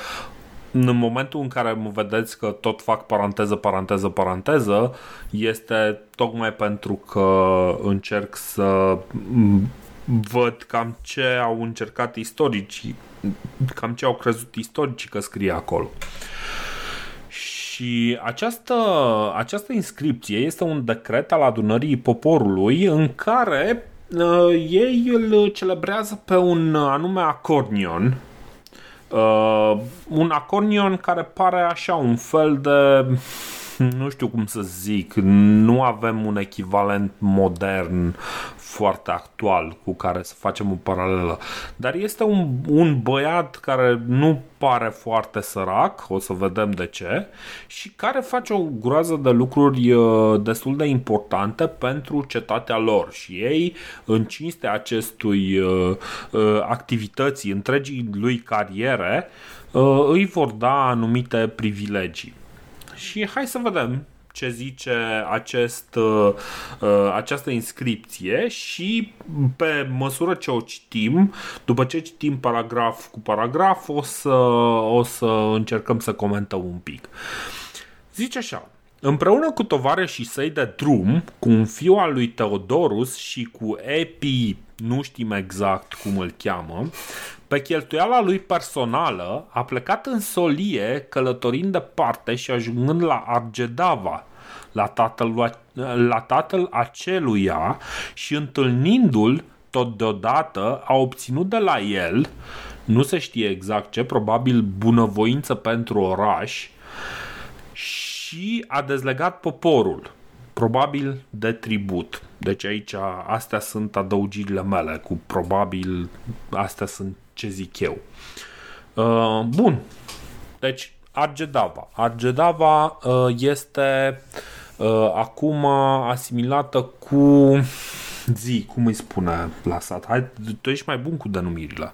în momentul în care mă vedeți că tot fac paranteză, paranteză, paranteză, este tocmai pentru că încerc să văd cam ce au încercat istoricii, cam ce au crezut istoricii că scrie acolo. Și această, această inscripție este un decret al adunării poporului în care uh, ei îl celebrează pe un anume Acornion. Uh, un Acornion care pare așa un fel de... nu știu cum să zic, nu avem un echivalent modern foarte actual cu care să facem o paralelă, dar este un, un băiat care nu pare foarte sărac, o să vedem de ce, și care face o groază de lucruri destul de importante pentru cetatea lor și ei, în cinstea acestui activității, întregii lui cariere, îi vor da anumite privilegii. Și hai să vedem ce zice acest, uh, această inscripție și pe măsură ce o citim, după ce citim paragraf cu paragraf, o să, o să încercăm să comentăm un pic. Zice așa: împreună cu tovarășii săi de drum, cu un fiu al lui Teodorus și cu Epi, nu știm exact cum îl cheamă, pe cheltuiala lui personală, a plecat în solie călătorind departe și ajungând la Argedava, la tatăl, la tatăl aceluia, și întâlnindu-l tot deodată a obținut de la el, nu se știe exact ce, probabil bunăvoință pentru oraș, și și a dezlegat poporul, probabil de tribut. Deci aici astea sunt adăugirile mele, cu probabil astea sunt ce zic eu. Uh, bun, deci Argedava. Argedava uh, este uh, acum asimilată cu... Zi, cum îi spune la sat? Hai, tu ești mai bun cu denumirile.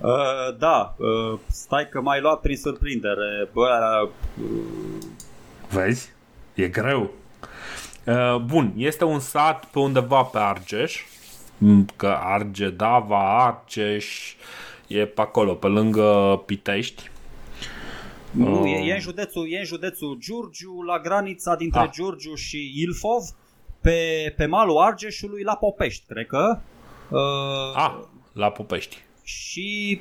Uh, da, uh, stai că m-ai luat prin surprindere. Bă, uh... Vezi? E greu. Uh, bun, este un sat pe undeva pe Argeș, că Argedava, Argeș, e pe acolo, pe lângă Pitești. Nu, uh... e, e, în județul, e în județul Giurgiu, la granița dintre ah. Giurgiu și Ilfov, pe, pe malul Argeșului, la Popești, cred că. Uh... Ah, la Popești. Și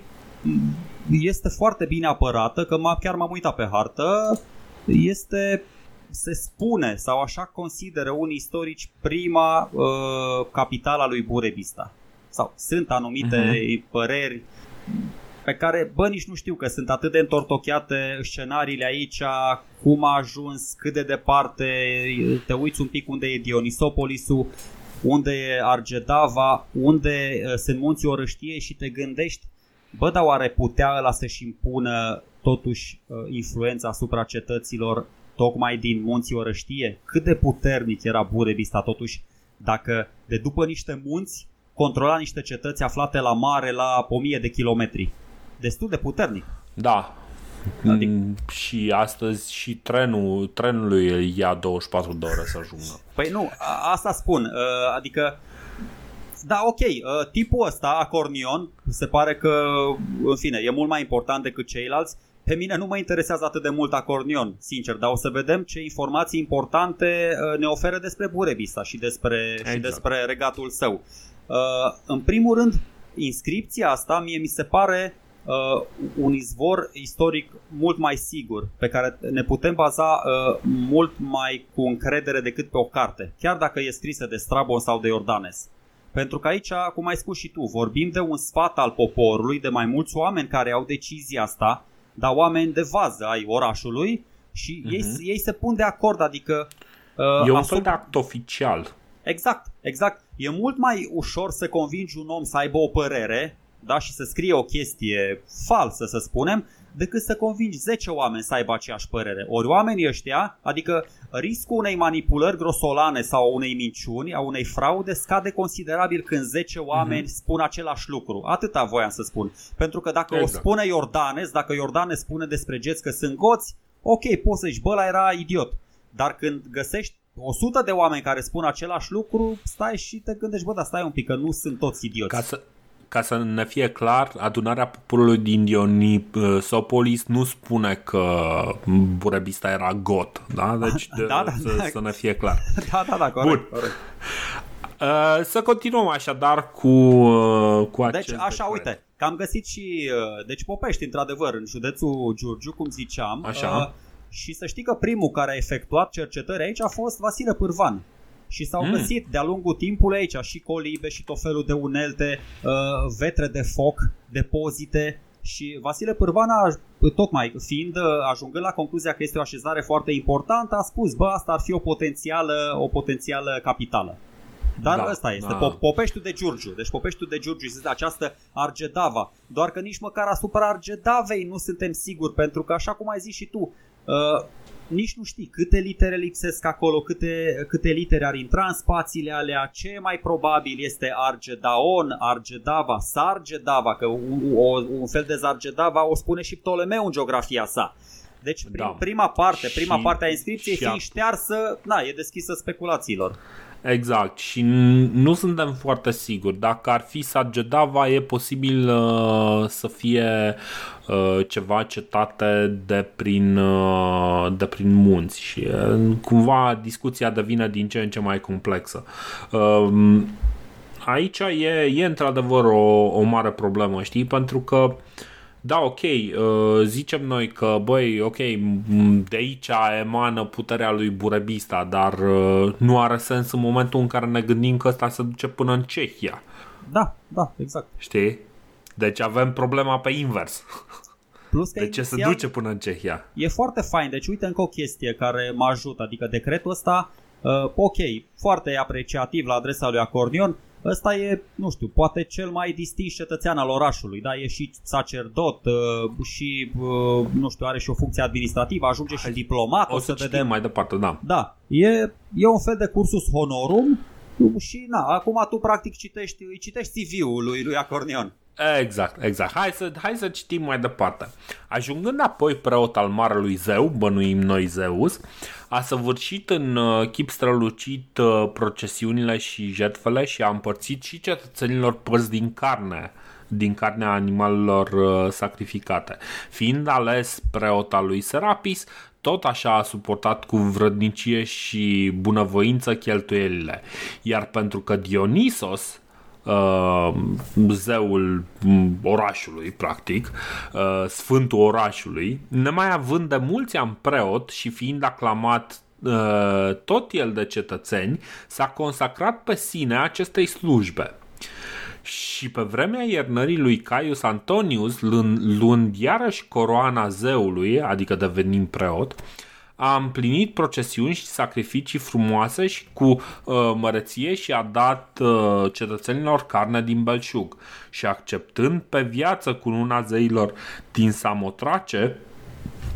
este foarte bine apărată, că m-a, chiar m-am uitat pe hartă. Este, se spune, sau așa consideră unii istorici, prima uh, capitală a lui Burebista. Sau sunt anumite uh-huh. păreri pe care, bă, nici nu știu, că sunt atât de întortocheate scenariile aici, cum a ajuns, cât de departe, te uiți un pic unde e Dionisopolisul, unde e Argedava, unde sunt munții Orăștiei și te gândești, bă, dar oare putea ăla să-și impună totuși influența asupra cetăților tocmai din munții Orăștie? Cât de puternic era Burebista totuși, dacă de după niște munți controla niște cetăți aflate la mare, la o mie de kilometri. Destul de puternic. Da. Adică... Și astăzi și trenul trenului ia douăzeci și patru de ore să ajungă. Păi nu, a, asta spun. Adică, da, ok, tipul ăsta, Acornion, se pare că, în fine, e mult mai important decât ceilalți. Pe mine nu mă interesează atât de mult Acornion, sincer, dar o să vedem ce informații importante ne oferă despre Burebista și despre, exact. și despre regatul său. Uh, în primul rând, inscripția asta mie mi se pare uh, un izvor istoric mult mai sigur, pe care ne putem baza uh, mult mai cu încredere decât pe o carte, chiar dacă e scrisă de Strabon sau de Iordanes. Pentru că aici, cum ai spus și tu, vorbim de un sfat al poporului, de mai mulți oameni care au decizia asta, dar oameni de vază ai orașului și uh-huh. ei, ei se pun de acord, adică... Uh, e un fel de act oficial. Exact, exact. E mult mai ușor să convingi un om să aibă o părere, da, și să scrie o chestie falsă, să spunem, decât să convingi zece oameni să aibă aceeași părere. Ori oamenii ăștia, adică riscul unei manipulări grosolane sau unei minciuni, a unei fraude, scade considerabil când zece oameni mm-hmm. spun același lucru. Atâta voiam să spun. Pentru că dacă exact. o spune Iordanes, dacă Iordanes spune despre geți că sunt goți, ok, poți să zici, bă, ăla era idiot. Dar când găsești o sută de oameni care spun același lucru, stai și te gândești, bă, dar stai un pic, că nu sunt toți idioți. Ca să, ca să ne fie clar, adunarea poporului din Dionisopolis nu spune că Burebista era got, da? Deci de, da, da, să, da. să ne fie clar. Da, da, da, corect. Bun. corect. Uh, să continuăm așadar cu, uh, cu acest... Deci așa, decret. uite, că am găsit și... Uh, deci Popești, într-adevăr, în județul Giurgiu, cum ziceam... Așa. Uh, Și să știi că primul care a efectuat cercetări aici a fost Vasile Pârvan. Și s-au mm. găsit de-a lungul timpului aici și colibe și tot felul de unelte, uh, vetre de foc, depozite. Și Vasile Pârvan, a, tocmai fiind, ajungând la concluzia că este o așezare foarte importantă, a spus, bă, asta ar fi o potențială, o potențială capitală. Dar da, ăsta este, da. Popeștiul de Giurgiu. Deci Popeștiul de Giurgiu este această Argedava. Doar că nici măcar asupra Argedavei nu suntem siguri, pentru că, așa cum ai zis și tu, Uh, nici nu știi câte litere lipsesc acolo, câte, câte litere ar intra în spațiile alea. Ce mai probabil este Argedaon, Argedava, Sargedava, că un, o, un fel de Sargedava o spune și Ptolemeu în geografia sa. Deci prim, da. prima parte, prima și, parte a inscripției fiind ștearsă, na, e deschisă speculațiilor. Exact, și nu suntem foarte siguri. Dacă ar fi Sargedava, e posibil uh, să fie uh, ceva cetate de prin, uh, de prin munți și uh, cumva discuția devine din ce în ce mai complexă. Uh, aici e, e într-adevăr o, o mare problemă, știi, pentru că da, ok, zicem noi că, băi, ok, de aici emană puterea lui Burebista, dar nu are sens în momentul în care ne gândim că ăsta se duce până în Cehia. Da, da, exact. Știi? Deci avem problema pe invers. Plus că deci inițial, se duce până în Cehia. E foarte fain, deci uite încă o chestie care mă ajută, adică decretul ăsta, uh, ok, foarte apreciativ la adresa lui Acordeon. Ăsta e, nu știu, poate cel mai distins cetățean al orașului, da? E și sacerdot uh, și, uh, nu știu, are și o funcție administrativă, ajunge și diplomat. O să, o să vedem mai departe, da. Da, e, e un fel de cursus honorum și, na, acum tu practic citești, îi citești C V-ul lui, lui Acordeon. Exact, exact. Hai să, hai să citim mai departe. Ajungând apoi preot al marelui zeu, bănuim noi Zeus, a săvârșit în chip strălucit procesiunile și jertfele și a împărțit și cetățenilor părți din carne, din carnea animalelor sacrificate. Fiind ales preot al lui Serapis, tot așa a suportat cu vrădnicie și bunăvoință cheltuielile. Iar pentru că Dionisos, Uh, zeul orașului, practic, uh, sfântul orașului, nemai având de mulți ani preot și fiind aclamat uh, tot el de cetățeni, s-a consacrat pe sine acestei slujbe. Și pe vremea iernării lui Caius Antonius, luând iarăși coroana zeului, adică devenind preot, a împlinit procesiuni și sacrificii frumoase și cu uh, măreție și a dat uh, cetățenilor carne din belșug. Și acceptând pe viață cununa zeilor din Samotrace,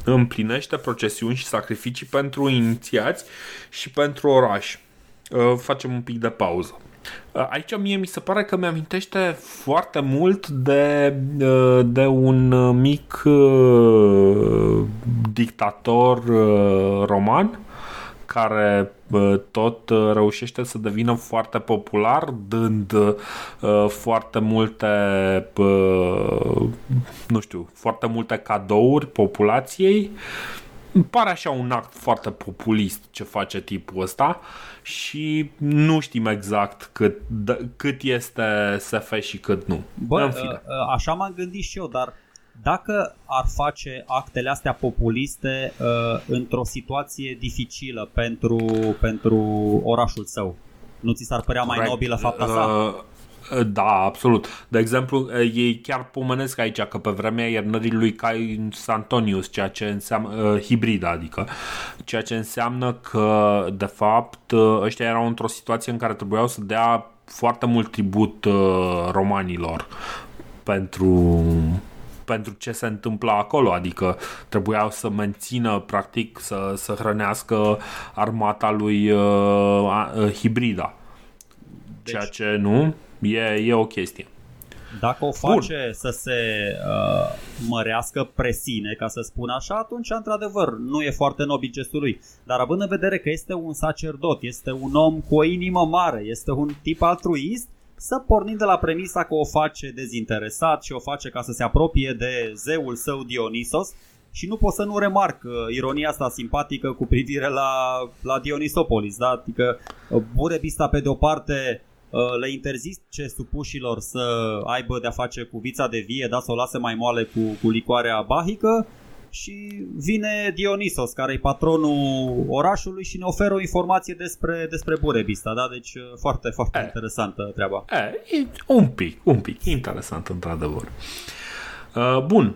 împlinește procesiuni și sacrificii pentru inițiați și pentru oraș. Uh, facem un pic de pauză. Uh, aici mie mi se pare că mi-amintește foarte mult de, uh, de un mic... Uh, dictator uh, roman care uh, tot uh, reușește să devină foarte popular dând uh, foarte multe uh, nu știu, foarte multe cadouri populației. Îmi pare așa un act foarte populist ce face tipul ăsta și nu știm exact cât, d- cât este S F și cât nu. Bă, uh, așa m-am gândit și eu, dar dacă ar face actele astea populiste uh, într-o situație dificilă pentru, pentru orașul său, nu ți s-ar părea mai nobilă fapta asta? Uh, da, absolut. De exemplu, ei chiar pomenesc aici că pe vremea iernării lui Caius Antonius, ceea ce înseamnă uh, hibridă, adică, ceea ce înseamnă că, de fapt, ăștia erau într-o situație în care trebuiau să dea foarte mult tribut uh, romanilor pentru... pentru ce se întâmplă acolo, adică trebuiau să mențină, practic, să, să hrănească armata lui uh, uh, Hibrida. Deci, ceea ce nu e, e o chestie. Dacă o face Bun. Să se uh, mărească pre sine, ca să spun așa, atunci, într-adevăr, nu e foarte nobil gestul lui. Dar având în vedere că este un sacerdot, este un om cu o inimă mare, este un tip altruist, să pornim de la premisa că o face dezinteresat și o face ca să se apropie de zeul său Dionisos și nu pot să nu remarc ironia asta simpatică cu privire la, la Dionisopolis, da? Adică Burebista pe de-o parte le interzice supușilor să aibă de-a face cu vița de vie, da? Să o lase mai moale cu, cu licoarea bahică și vine Dionisos, care e patronul orașului și ne oferă o informație despre, despre Burebista, da? Deci foarte, foarte e, interesantă treaba. E, un pic, un pic interesant, într-adevăr. Bun,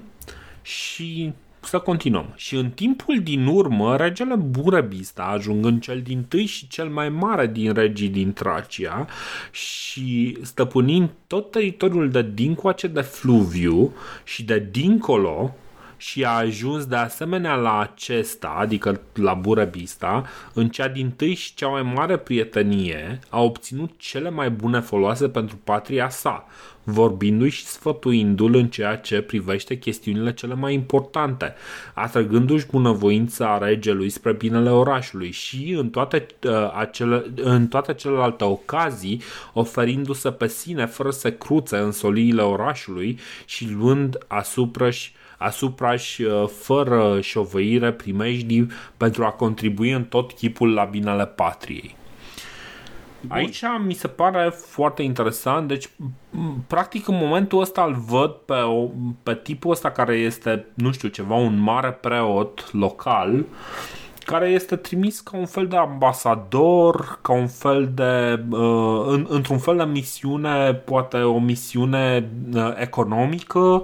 și să continuăm. Și în timpul din urmă, regele Burebista, ajungând cel din tâi și cel mai mare din regii din Tracia și stăpânind tot teritoriul de dincoace de fluviu și de dincolo, și a ajuns de asemenea la acesta, adică la Burebista, în cea din tâi și cea mai mare prietenie, a obținut cele mai bune foloase pentru patria sa, vorbindu-i și sfătuindu-l în ceea ce privește chestiunile cele mai importante, atrăgându-și bunăvoința regelui spre binele orașului și în toate, uh, acele, în toate celelalte ocazii oferindu-se pe sine fără secruțe în soliile orașului și luând asupra-și asupra-și fără șovăire primejdii pentru a contribui în tot chipul la binele patriei. Bun. Aici mi se pare foarte interesant, deci practic în momentul ăsta îl văd pe, o, pe tipul ăsta care este, nu știu, ceva un mare preot local care este trimis ca un fel de ambasador, ca un fel de uh, în, într-un fel de misiune, poate o misiune uh, economică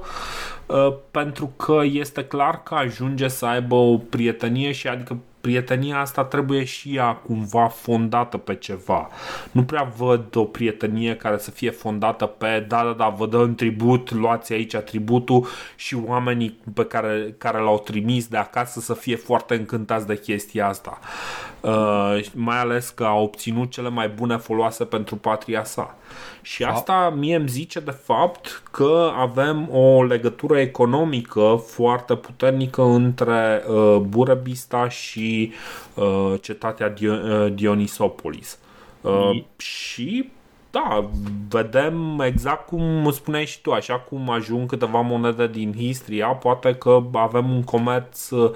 pentru că este clar că ajunge să aibă o prietenie și adică prietenia asta trebuie și ea cumva fondată pe ceva. Nu prea văd o prietenie care să fie fondată pe da, da, da, vă dăm tribut, luați aici tributul și oamenii pe care, care l-au trimis de acasă să fie foarte încântați de chestia asta. Uh, mai ales că a obținut cele mai bune foloase pentru patria sa. Și asta mie îmi zice de fapt că avem o legătură economică foarte puternică între uh, Burebista și uh, cetatea Dion- Dionisopolis. Uh, și da, vedem exact cum spuneai și tu, așa cum ajung câteva monede din Istria, poate că avem un comerț uh,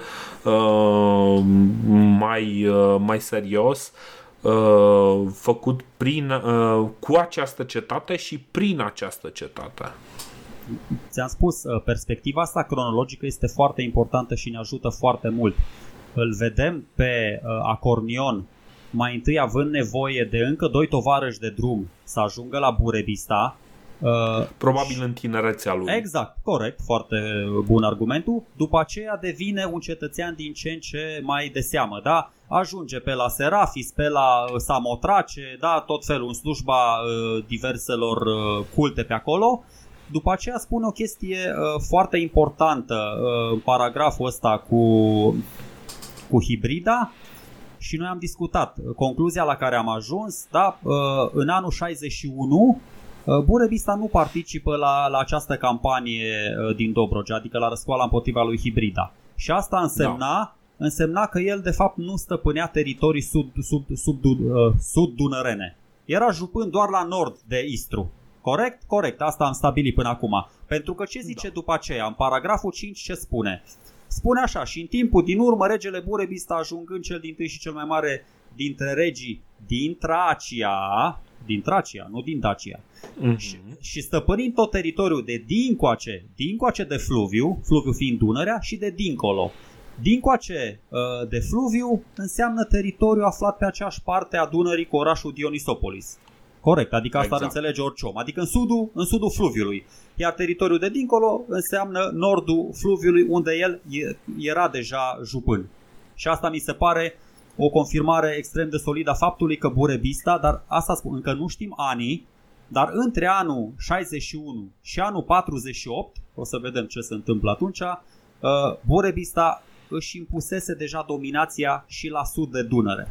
mai, uh, mai serios uh, făcut prin, uh, cu această cetate și prin această cetate. Ți-am spus, perspectiva asta cronologică este foarte importantă și ne ajută foarte mult. Îl vedem pe uh, Acornion mai întâi având nevoie de încă doi tovarăși de drum să ajungă la Burebista. Probabil și... în tinerețea lui. Exact, corect, foarte bun argumentul. După aceea devine un cetățean din ce în ce mai de seamă, da? Ajunge pe la Serafis, pe la Samotrace, da? Tot felul, în slujba diverselor culte pe acolo. După aceea spune o chestie foarte importantă, paragraful ăsta cu, cu Hibrida. Și noi am discutat concluzia la care am ajuns, da, în anul șaizeci și unu Burebista nu participă la, la această campanie din Dobrogea, adică la răscoala împotriva lui Hibrida. Și asta însemna, da. însemna că el de fapt nu stăpânea teritorii sud, sub, sub, sud-dunărene. Era jupând doar la nord de Istru. Corect? Corect, asta am stabilit până acum. Pentru că ce zice da. după aceea? În paragraful cinci ce spune? Spune așa, și în timpul din urmă, regele Burebista, ajungând cel din tâi și cel mai mare dintre regii din Tracia, din Tracia, nu din Dacia, uh-huh. și, și stăpânind tot teritoriul de dincoace, dincoace de Fluviu, Fluviu fiind Dunărea, și de dincolo. Dincoace uh, de Fluviu înseamnă teritoriul aflat pe aceeași parte a Dunării cu orașul Dionisopolis. Corect, adică asta exact. Ar înțelege orice om, adică în sudul, în sudul fluviului. Iar teritoriul de dincolo înseamnă nordul fluviului, unde el era deja jupân. Și asta mi se pare o confirmare extrem de solidă a faptului că Burebista, dar asta spun, încă nu știm anii, dar între anul șaizeci și unu și anul patruzeci și opt, o să vedem ce se întâmplă atunci, Burebista își impusese deja dominația și la sud de Dunăre.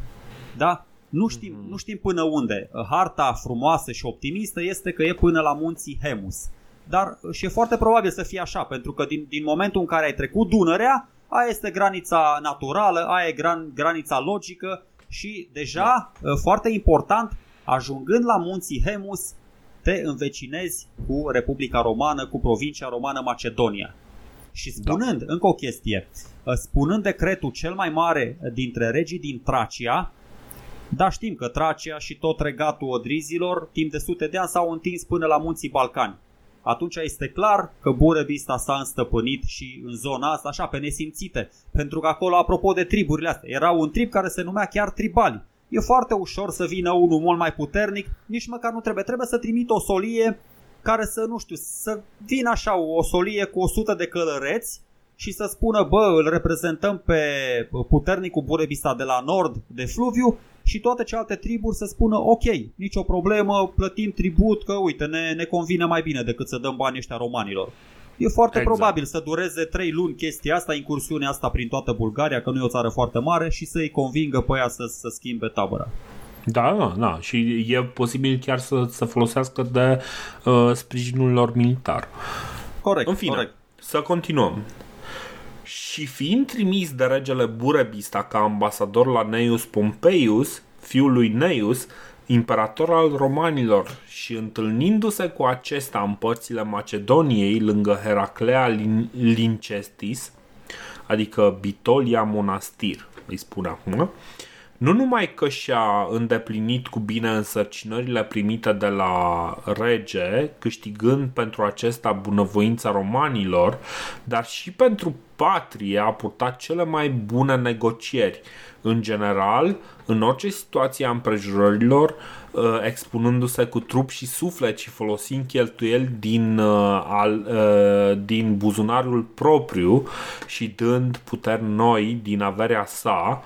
Da? Nu știm, mm-hmm. nu știm până unde. Harta frumoasă și optimistă este că e până la munții Hemus. Dar și e foarte probabil să fie așa, pentru că din, din momentul în care ai trecut Dunărea, aia este granița naturală, aia e gran, granița logică și deja, da. foarte important, ajungând la munții Hemus, te învecinezi cu Republica Romană, cu provincia romană Macedonia. Și spunând, da. încă o chestie, spunând decretul cel mai mare dintre regii din Tracia, dar știm că Tracia și tot regatul odrizilor timp de sute de ani s-au întins până la munții Balcani. Atunci este clar că Burebista s-a înstăpânit și în zona asta, așa, pe nesimțite. Pentru că acolo, apropo de triburile astea, era un trib care se numea chiar tribali. E foarte ușor să vină unul mult mai puternic, nici măcar nu trebuie. Trebuie să trimit o solie care să, nu știu, să vină așa o solie cu o sută de călăreți și să spună, bă, îl reprezentăm pe puternicul Burebista de la nord de Fluviu, și toate celelalte triburi să spună, ok, nicio problemă, plătim tribut, că uite, ne, ne convine mai bine decât să dăm banii ăștia romanilor. E foarte exact. probabil să dureze trei luni chestia asta, incursiunea asta prin toată Bulgaria, că nu e o țară foarte mare, și să-i convingă pe aia să, să schimbe tabăra. Da, da, da, și e posibil chiar să, să folosească de uh, sprijinul lor militar. Corect, în fine, corect. Să continuăm. Și fiind trimis de regele Burebista ca ambasador la Gnaeus Pompeius, fiul lui Gnaeus, imperator al romanilor, și întâlnindu-se cu acesta în părțile Macedoniei lângă Heraclea Lin- Lincestis, adică Bitolia Monastir, îi spune acum, nu numai că și-a îndeplinit cu bine însărcinările primite de la rege, câștigând pentru acesta bunăvoința romanilor, dar și pentru patrie a purtat cele mai bune negocieri, în general, în orice situație a împrejurărilor, expunându-se cu trup și suflet și folosind cheltuieli din, al, din buzunarul propriu și dând puteri noi din averea sa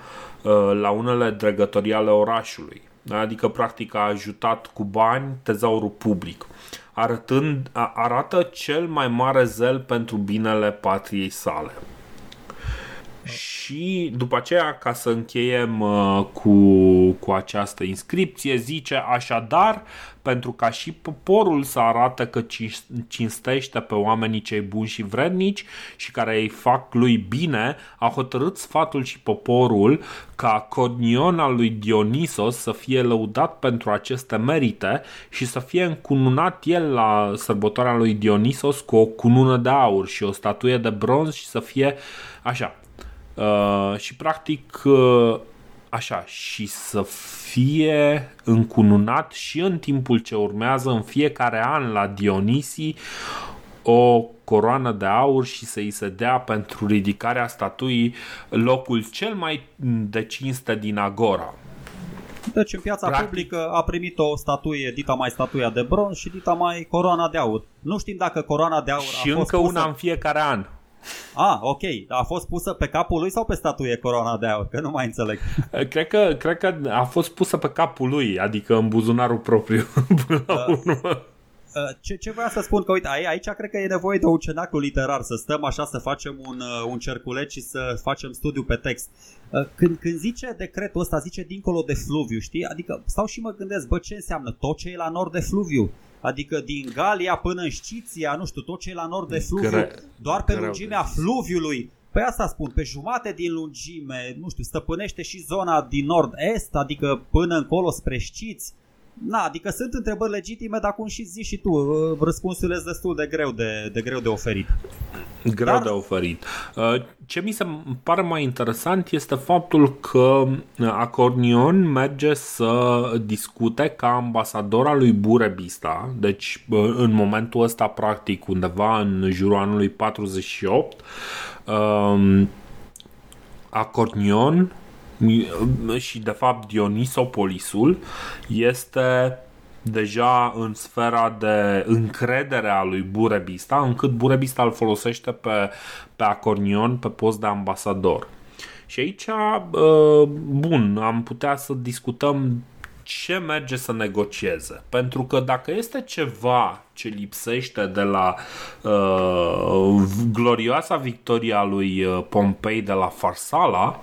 la unele dregătorii ale orașului. Adică, practic, a ajutat cu bani tezaurul public, arătând, arată cel mai mare zel pentru binele patriei sale. Și după aceea, ca să încheiem uh, cu, cu această inscripție, zice: așadar, pentru ca și poporul să arate că cinstește pe oamenii cei buni și vrednici și care îi fac lui bine, a hotărât sfatul și poporul ca Codniona lui Dionisos să fie lăudat pentru aceste merite și să fie încununat el la sărbătoarea lui Dionisos cu o cunună de aur și o statuie de bronz și să fie așa. Uh, și practic uh, așa, și să fie încununat și în timpul ce urmează în fiecare an la Dionisii o coroană de aur și să îi se dea pentru ridicarea statuii locul cel mai de cinste din agora. Deci în piața practic publică a primit o statuie, dita mai statuia de bronz și dita mai coroana de aur. Nu știm dacă coroana de aur și a fost încă pusă... una în fiecare an. Ah, ok. A fost pusă pe capul lui sau pe statuie coroana de aur? Că nu mai înțeleg. Cred că, cred că a fost pusă pe capul lui, adică în buzunarul propriu. Până la urmă. Ce, ce voiam să spun? Că uite, aici cred că e nevoie de un cenaclu literar, să stăm așa, să facem un, un cerculeț și să facem studiu pe text. Când, când zice decretul ăsta, zice dincolo de fluviu, știi? Adică stau și mă gândesc, bă, ce înseamnă tot ce e la nord de fluviu? Adică din Galia până în Sciția, nu știu, tot ce e la nord de fluviu, Gre- doar pe lungimea fluviului. Păi asta spun, pe jumate din lungime, nu știu, stăpânește și zona din nord-est, adică până încolo spre Sciți. Na, adică sunt întrebări legitime, dar cum și zici și tu, răspunsul este destul de greu de, de greu de oferit. Greu dar... de oferit. Ce mi se pare mai interesant este faptul că Acornion merge să discute ca ambasador al lui Burebista, deci în momentul ăsta practic undeva în jurul anului patruzeci și opt, Acornion și de fapt Dionisopolisul este deja în sfera de încredere a lui Burebista, încât Burebista îl folosește pe, pe Acornion pe post de ambasador. Și aici, bun, am putea să discutăm ce merge să negocieze, pentru că dacă este ceva ce lipsește de la uh, glorioasa victoria lui Pompei de la Farsala,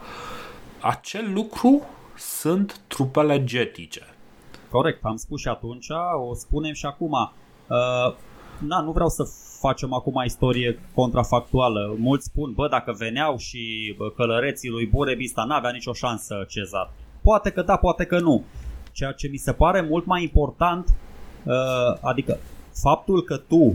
acel lucru sunt trupele getice. Corect, am spus și atunci, o spunem și acum. Uh, na, nu vreau să facem acum istorie contrafactuală. Mulți spun, bă, dacă veneau și călăreții lui Burebista, n-avea nicio șansă Cezar. Poate că da, poate că nu. Ceea ce mi se pare mult mai important, uh, adică faptul că tu, uh,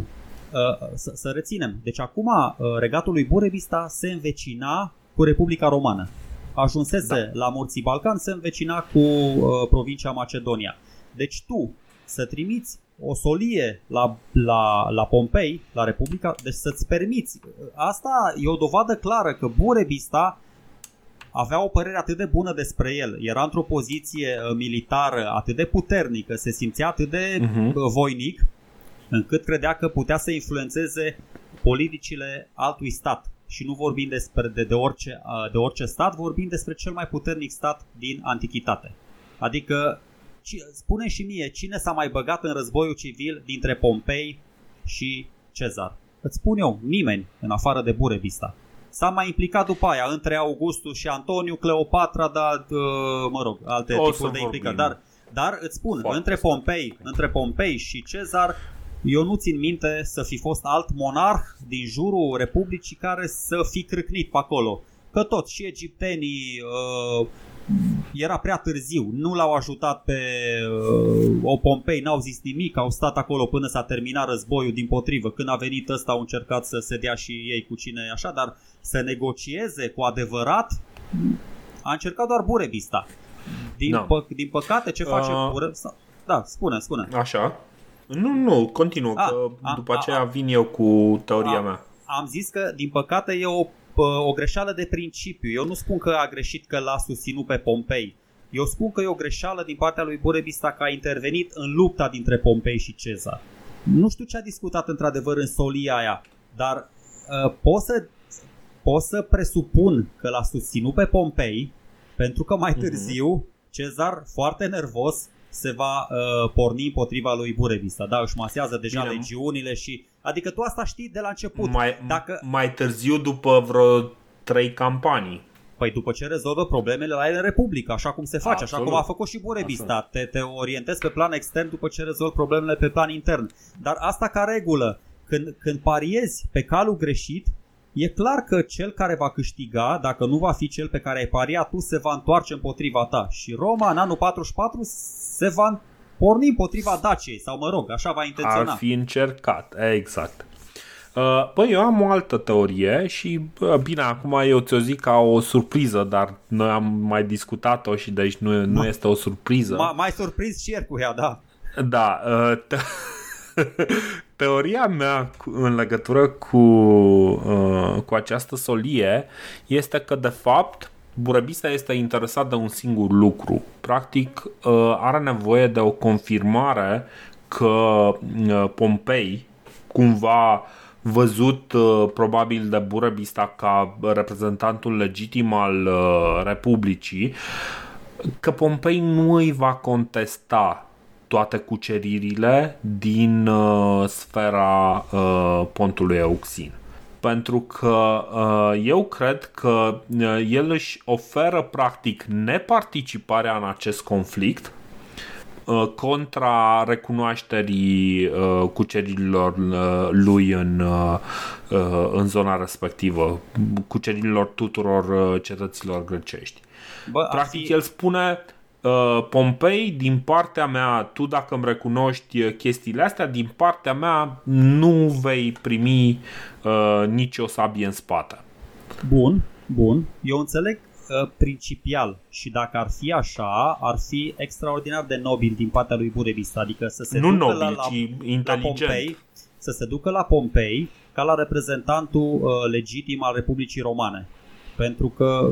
să, să reținem, deci acum uh, regatul lui Burebista se învecina cu Republica Romană. Ajunsese da. La Morții Balcan, se învecina cu uh, provincia Macedonia. Deci tu să trimiți o solie la, la, la Pompei, la Republica, deci să-ți permiți. Asta e o dovadă clară că Burebista avea o părere atât de bună despre el, era într-o poziție militară atât de puternică, se simțea atât de uh-huh. voinic, încât credea că putea să influențeze politicile altui stat. Și nu vorbim despre de, de, orice, de orice stat, vorbim despre cel mai puternic stat din antichitate. Adică, spune și mie, cine s-a mai băgat în războiul civil dintre Pompei și Cezar? Îți spun eu, nimeni, în afară de Burebista. S-a mai implicat după aia, între Augustus și Antoniu, Cleopatra, dar, mă rog, alte o tipuri de implicări. Dar, dar îți spun, Foarte între Pompei, între Pompei și Cezar... Eu nu țin minte să fi fost alt monarh din jurul Republicii care să fi crâcnit pe acolo. Că tot și egiptenii uh, era prea târziu, nu l-au ajutat pe uh, o Pompei, n-au zis nimic, au stat acolo până s-a terminat războiul, dimpotrivă. Când a venit ăsta au încercat să se dea și ei cu cine așa, dar să negocieze cu adevărat a încercat doar Burebista. Din, no. pă- din păcate ce face uh... pură... Da, spune, spune. Așa. Nu, nu, continuă, a, că a, după a, aceea a, vin eu cu teoria a, mea. Am zis că, din păcate, e o, o greșeală de principiu. Eu nu spun că a greșit că l-a susținut pe Pompei. Eu spun că e o greșeală din partea lui Burebista că a intervenit în lupta dintre Pompei și Cezar. Nu știu ce a discutat într-adevăr în solia aia, dar uh, pot să, pot să presupun că l-a susținut pe Pompei, pentru că mai târziu Cezar, foarte nervos, se va uh, porni împotriva lui Burebista. Da, își masează deja Bine, legiunile și... Adică tu asta știi de la început. Mai, Dacă... mai târziu, după vreo trei campanii. Păi după ce rezolvă problemele la el în Republică, așa cum se face, Absolut. așa cum a făcut și Burebista. Te, te orientezi pe plan extern după ce rezolvi problemele pe plan intern. Dar asta ca regulă. Când, când pariezi pe calul greșit, e clar că cel care va câștiga, dacă nu va fi cel pe care ai pariat tu, se va întoarce împotriva ta. Și Roma, în anul patruzeci și patru, se va porni împotriva Daciei, sau mă rog, așa va intenționa. Ar fi încercat, exact. Păi eu am o altă teorie și, bine, acum eu ți-o zic ca o surpriză, dar noi am mai discutat-o și deci nu, nu este o surpriză. M- mai surprins și ieri cu ea, da. Da, te- teoria mea în legătură cu, uh, cu această solie este că, de fapt, Burebista este interesat de un singur lucru. Practic, uh, are nevoie de o confirmare că uh, Pompei, cumva văzut uh, probabil de Burebista ca reprezentantul legitim al uh, Republicii, că Pompei nu îi va contesta toate cuceririle din uh, sfera uh, pontului Euxin. Pentru că uh, eu cred că uh, el își oferă practic neparticiparea în acest conflict uh, contra recunoașterii uh, cuceririlor uh, lui în, uh, uh, în zona respectivă, cuceririlor tuturor uh, cetăților grecești. Bă, practic fi... el spune... Pompei, din partea mea, tu dacă îmi recunoști chestiile astea, din partea mea nu vei primi uh, nicio sabie în spate. Bun, bun. Eu înțeleg uh, principial și dacă ar fi așa, ar fi extraordinar de nobil din partea lui Burebista, adică să se nu ducă nobil, la, la, la Pompei, să se ducă la Pompei ca la reprezentantul uh, legitim al Republicii Romane. Pentru că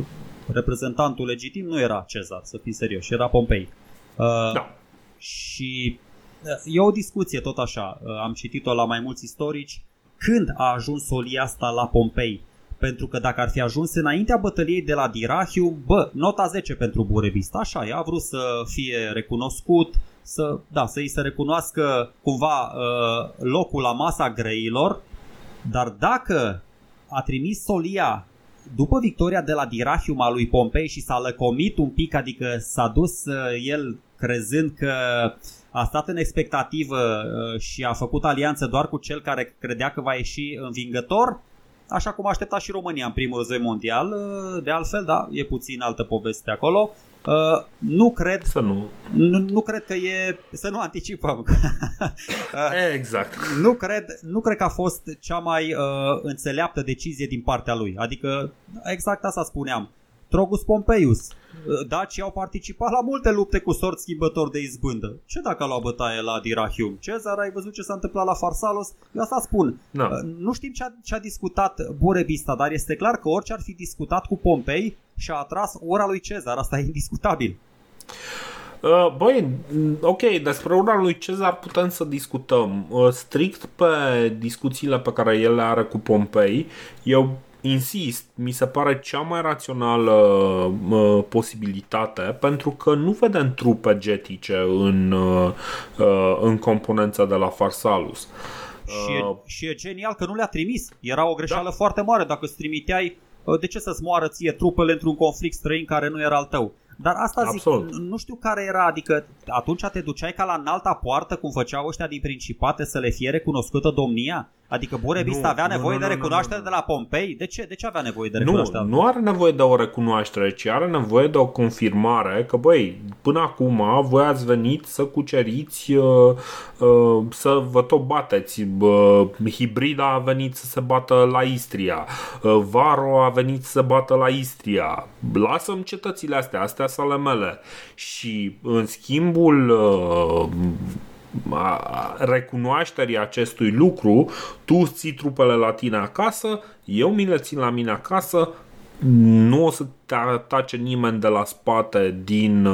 reprezentantul legitim nu era Cezar, să fim serios, era Pompei. Uh, da. Și uh, e o discuție tot așa, uh, am citit-o la mai mulți istorici, când a ajuns solia asta la Pompei. Pentru că dacă ar fi ajuns înaintea bătăliei de la Dirachium, bă, nota zece pentru Burebista, așa, ea a vrut să fie recunoscut, să, da, să-i se recunoască cumva uh, locul la masa greilor, dar dacă a trimis solia după victoria de la Dirachium a lui Pompei și s-a lăcomit un pic, adică s-a dus el crezând că a stat în expectativă și a făcut alianță doar cu cel care credea că va ieși învingător, așa cum aștepta și România în primul război mondial, de altfel, da, e puțin altă poveste acolo. Uh, nu cred să nu. nu nu cred că e să nu anticipăm. uh, exact. Nu cred, nu cred că a fost cea mai uh, înțeleaptă decizie din partea lui. Adică exact asta spuneam. Trogus Pompeius. Dacii au participat la multe lupte cu sorți schimbători de izbândă. Ce dacă a luat bătaie la Dirachium? Cezar, ai văzut ce s-a întâmplat la Pharsalos? Eu asta spun. No. Nu știm ce a, ce a discutat Burebista, dar este clar că orice ar fi discutat cu Pompei și-a atras ura lui Cezar. Asta e indiscutabil. Uh, Băi, ok, despre ura lui Cezar putem să discutăm. Uh, strict pe discuțiile pe care el le are cu Pompei, eu insist, mi se pare cea mai rațională uh, posibilitate, pentru că nu vedem trupe getice în, uh, uh, în componența de la Pharsalus. Și, uh, și e genial că nu le-a trimis. Era o greșeală da. foarte mare. Dacă îți trimiteai, uh, de ce să-ți moară ție trupele într-un conflict străin care nu era al tău? Dar asta Absolut. zic, nu știu care era, adică atunci te duceai ca la înalta poartă, cum făceau ăștia din Principate, să le fie recunoscută domnia? Adică Burebista avea nevoie nu, nu, de recunoaștere nu, nu, nu. de la Pompei? De ce? De ce avea nevoie de recunoaștere? Nu, nu are nevoie de o recunoaștere, ci are nevoie de o confirmare că, băi, până acum voi ați venit să cuceriți, uh, uh, să vă tot bateți. Uh, Hibrida a venit să se bată la Istria. Uh, Varo a venit să se bată la Istria. Lasă-mi cetățile astea, astea sunt ale mele. Și în schimbul... Uh, recunoașterii acestui lucru, tu ții trupele la tine acasă, eu mi le țin la mine acasă, nu o să te atace nimeni de la spate din,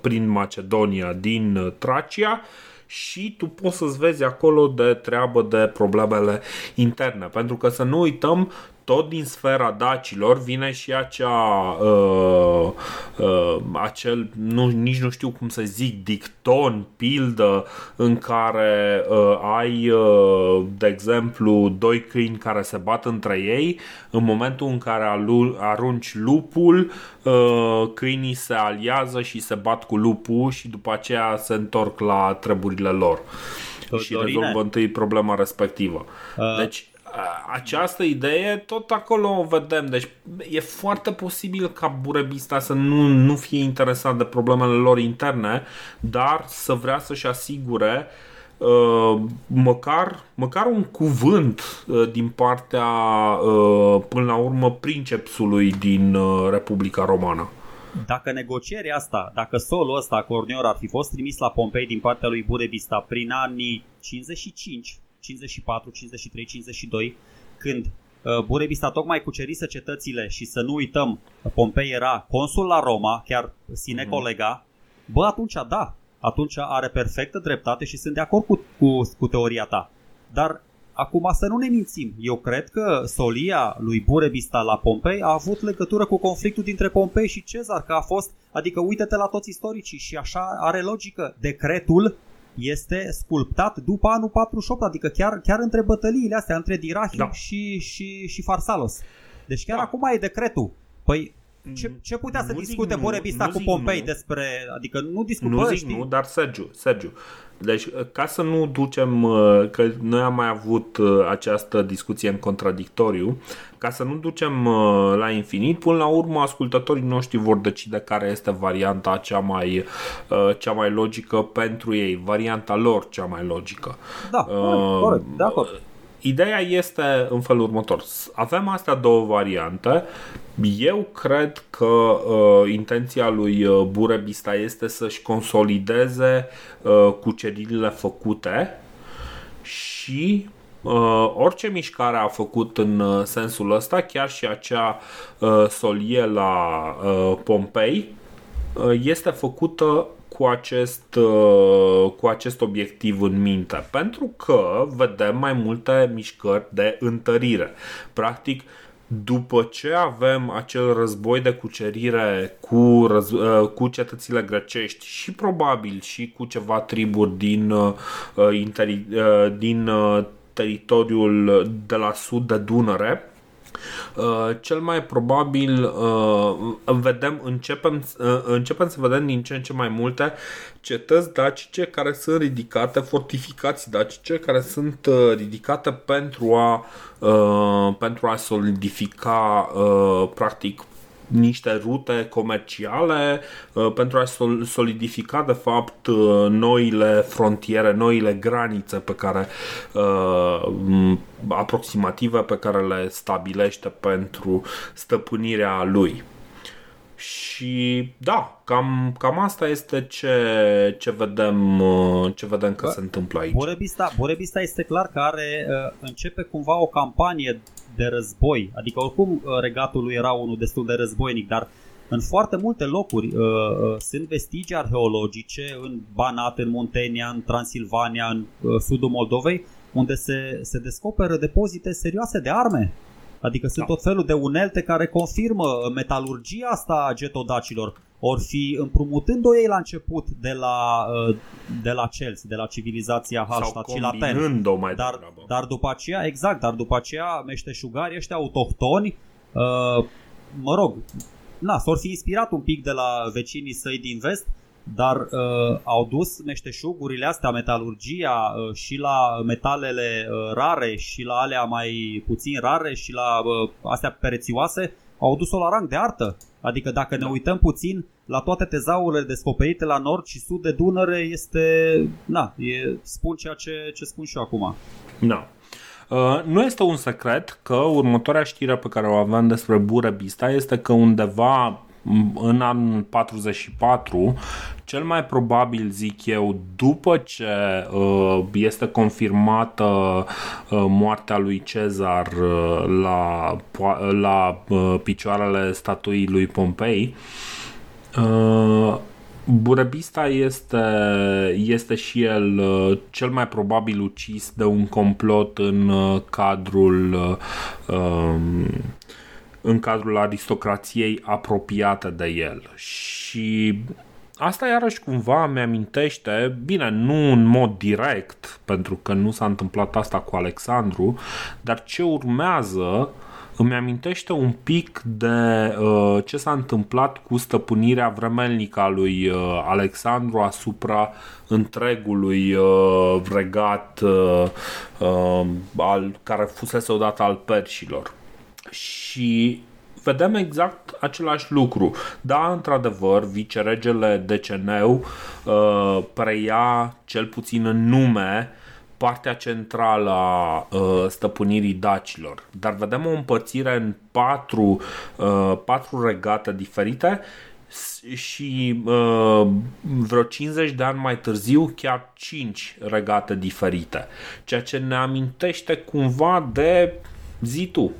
prin Macedonia, din Tracia, și tu poți să-ți vezi acolo de treabă, de problemele interne, pentru că să nu uităm, tot din sfera dacilor vine și acea uh, uh, acel nu, nici nu știu cum să zic, dicton, pildă, în care uh, ai uh, de exemplu doi câini care se bat între ei, în momentul în care alu- arunci lupul, uh, câinii se aliază și se bat cu lupul și după aceea se întorc la treburile lor și rezolvă întâi problema respectivă. Deci această idee tot acolo o vedem. Deci e foarte posibil ca Burebista să nu, nu fie interesat de problemele lor interne, dar să vrea să-și asigure uh, măcar, măcar un cuvânt uh, din partea uh, până la urmă princepsului din uh, Republica Romană. Dacă negocierea asta, dacă solul ăsta, Cornior, ar fi fost trimis la Pompei din partea lui Burebista prin anii cincizeci și cinci, cincizeci și patru, cincizeci și trei, cincizeci și doi, când uh, Burebista tocmai cucerise cetățile și să nu uităm, Pompei era consul la Roma, chiar sine colega, bă, atunci da, atunci are perfectă dreptate și sunt de acord cu, cu, cu teoria ta. Dar acum să nu ne mințim, eu cred că solia lui Burebista la Pompei a avut legătură cu conflictul dintre Pompei și Cezar, că a fost, adică uite-te la toți istoricii și așa are logică, decretul este sculptat după anul patruzeci și opt, adică chiar, chiar între bătăliile astea, între Dirahim da. și, și, și Farsalos. Deci chiar da. acum e decretul. Păi ce, ce putea să nu discute Burebista cu Pompei nu. despre... Adică nu discutăm. Nu zic știi? nu, dar Sergiu, Sergiu. Deci ca să nu ducem, că noi am mai avut această discuție în contradictoriu, ca să nu ducem la infinit, până la urmă ascultătorii noștri vor decide care este varianta cea mai, cea mai logică pentru ei, varianta lor cea mai logică. Da, uh, corect, de acord. Ideea este în felul următor. Avem astea două variante. Eu cred că uh, intenția lui uh, Burebista este să-și consolideze uh, cuceririle făcute și uh, orice mișcare a făcut în uh, sensul ăsta, chiar și acea uh, solie la uh, Pompei, uh, este făcută cu acest, cu acest obiectiv în minte, pentru că vedem mai multe mișcări de întărire. Practic, după ce avem acel război de cucerire cu, cu cetățile grecești și probabil și cu ceva triburi din, din teritoriul de la sud de Dunăre, Uh, cel mai probabil uh, vedem, începem, uh, începem să vedem din ce în ce mai multe cetăți dacice care sunt ridicate, fortificații dacice care sunt uh, ridicate pentru a, uh, pentru a solidifica uh, practic niște rute comerciale, uh, pentru a sol- solidifica de fapt uh, noile frontiere, noile granițe pe care uh, aproximative pe care le stabilește pentru stăpânirea lui. Și da, cam, cam asta este ce, ce vedem, uh, ce vedem că, că se întâmplă aici. Burebista, Burebista este clar că are, uh, începe cumva o campanie de război, adică oricum regatul lui era unul destul de războinic, dar în foarte multe locuri uh, uh, sunt vestigii arheologice în Banat, în Muntenia, în Transilvania, în uh, sudul Moldovei, unde se, se descoperă depozite serioase de arme. Adică sunt da. tot felul de unelte care confirmă metalurgia asta a getodacilor. Or fi împrumutând-o ei la început de la, de la celți, de la civilizația Hallstatt și Laten. Sau combinând-o mai dar, degrabă. Dar după aceea, exact, dar după aceea meșteșugarii ăștia autohtoni, mă rog, na, s-or fi inspirat un pic de la vecinii săi din vest dar uh, au dus meșteșugurile astea, metalurgia uh, și la metalele uh, rare și la alea mai puțin rare și la uh, astea perețioase, au dus-o la rang de artă. Adică dacă ne uităm puțin la toate tezaurile descoperite la nord și sud de Dunăre, este, na, e, spun ceea ce, ce spun și eu acum. Da. Uh, nu este un secret că următoarea știre pe care o aveam despre Burebista este că undeva în anul patruzeci și patru, cel mai probabil, zic eu, după ce uh, este confirmată uh, moartea lui Cezar uh, la, uh, la uh, picioarele statuii lui Pompei, uh, Burebista este, este și el uh, cel mai probabil ucis de un complot în uh, cadrul uh, în cadrul aristocrației apropiată de el. Și asta iarăși cumva mi-amintește, bine, nu în mod direct, pentru că nu s-a întâmplat asta cu Alexandru, dar ce urmează îmi amintește un pic de uh, ce s-a întâmplat cu stăpânirea vremelnică a lui uh, Alexandru asupra întregului uh, regat uh, uh, al, care fusese odată al perșilor. Și vedem exact același lucru. Da, într-adevăr, viceregele Deceneu uh, preia, cel puțin în nume, partea centrală a uh, stăpânirii dacilor. Dar vedem o împărțire în patru, uh, patru regate diferite și uh, vreo cincizeci de ani mai târziu chiar cinci regate diferite. Ceea ce ne amintește cumva de Zitu.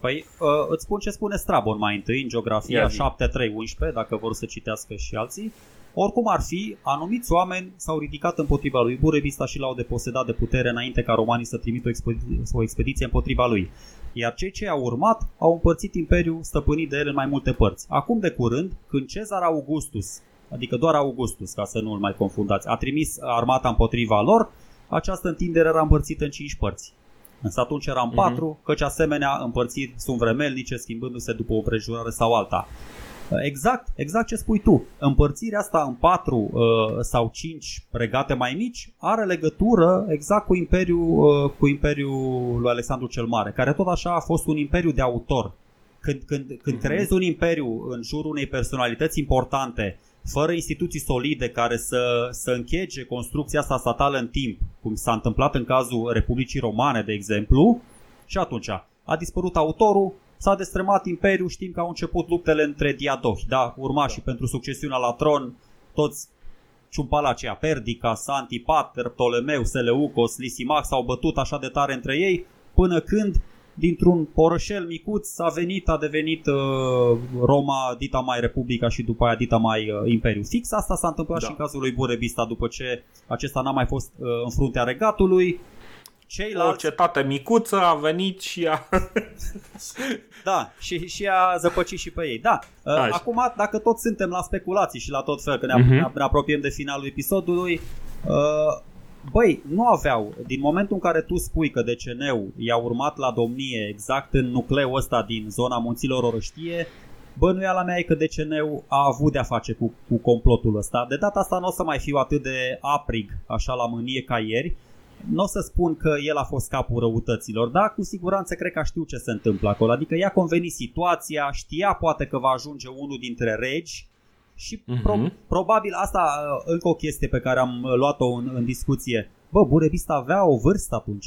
Păi îți spun ce spune Strabon mai întâi în Geografia șapte trei unsprezece, dacă vor să citească și alții. Oricum ar fi, anumiți oameni s-au ridicat împotriva lui Burebista și l-au deposedat de putere înainte ca romanii să trimită o, expedi- o expediție împotriva lui. Iar cei ce i-au urmat au împărțit imperiul stăpânit de el în mai multe părți. Acum de curând, când Cezar Augustus, adică doar Augustus, ca să nu îl mai confundați, a trimis armata împotriva lor, această întindere era împărțită în cinci părți. Însă atunci eram patru, uh-huh. căci asemenea împărțiri sunt vremelnice, schimbându-se după o prejurare sau alta. Exact, exact ce spui tu. Împărțirea asta în patru uh, sau cinci regate mai mici are legătură exact cu imperiul, uh, cu imperiul lui Alexandru cel Mare, care tot așa a fost un imperiu de autor. Când, când, când uh-huh. creezi un imperiu în jurul unei personalități importante, fără instituții solide care să, să închege construcția asta statală în timp, cum s-a întâmplat în cazul Republicii Romane, de exemplu, și atunci a dispărut autorul, s-a destremat imperiul, știm că au început luptele între diadohi, da, urma și pentru succesiunea la tron, toți ciumpalacea, Perdica, Santipater, Ptolemeu, Seleucos, Lisimac s-au bătut așa de tare între ei, până când dintr-un orășel micuț a venit, a devenit uh, Roma, dita mai Republica și după aia dita mai uh, Imperiu. Fix asta s-a întâmplat da. și în cazul lui Burebista, după ce acesta n-a mai fost uh, în fruntea regatului. Ceilalți... O cetate micuță a venit și a... da, și, și a zăpăcit și pe ei. Da, uh, acum dacă tot suntem la speculații și la tot fel, că ne, uh-huh. ne apropiem de finalul episodului... Uh, Băi, nu aveau, din momentul în care tu spui că Deceneu i-a urmat la domnie exact în nucleul ăsta din zona Munților Orăștie, bănuiala mea e că Deceneu a avut de-a face cu, cu complotul ăsta. De data asta nu o să mai fiu atât de aprig, așa la mânie ca ieri, nu o să spun că el a fost capul răutăților, dar cu siguranță cred că știu ce se întâmplă acolo, adică i-a convenit situația, știa poate că va ajunge unul dintre regi. Și pro- uh-huh. probabil asta încă o chestie pe care am luat-o în, în discuție. Bă, Burebista avea o vârstă atunci.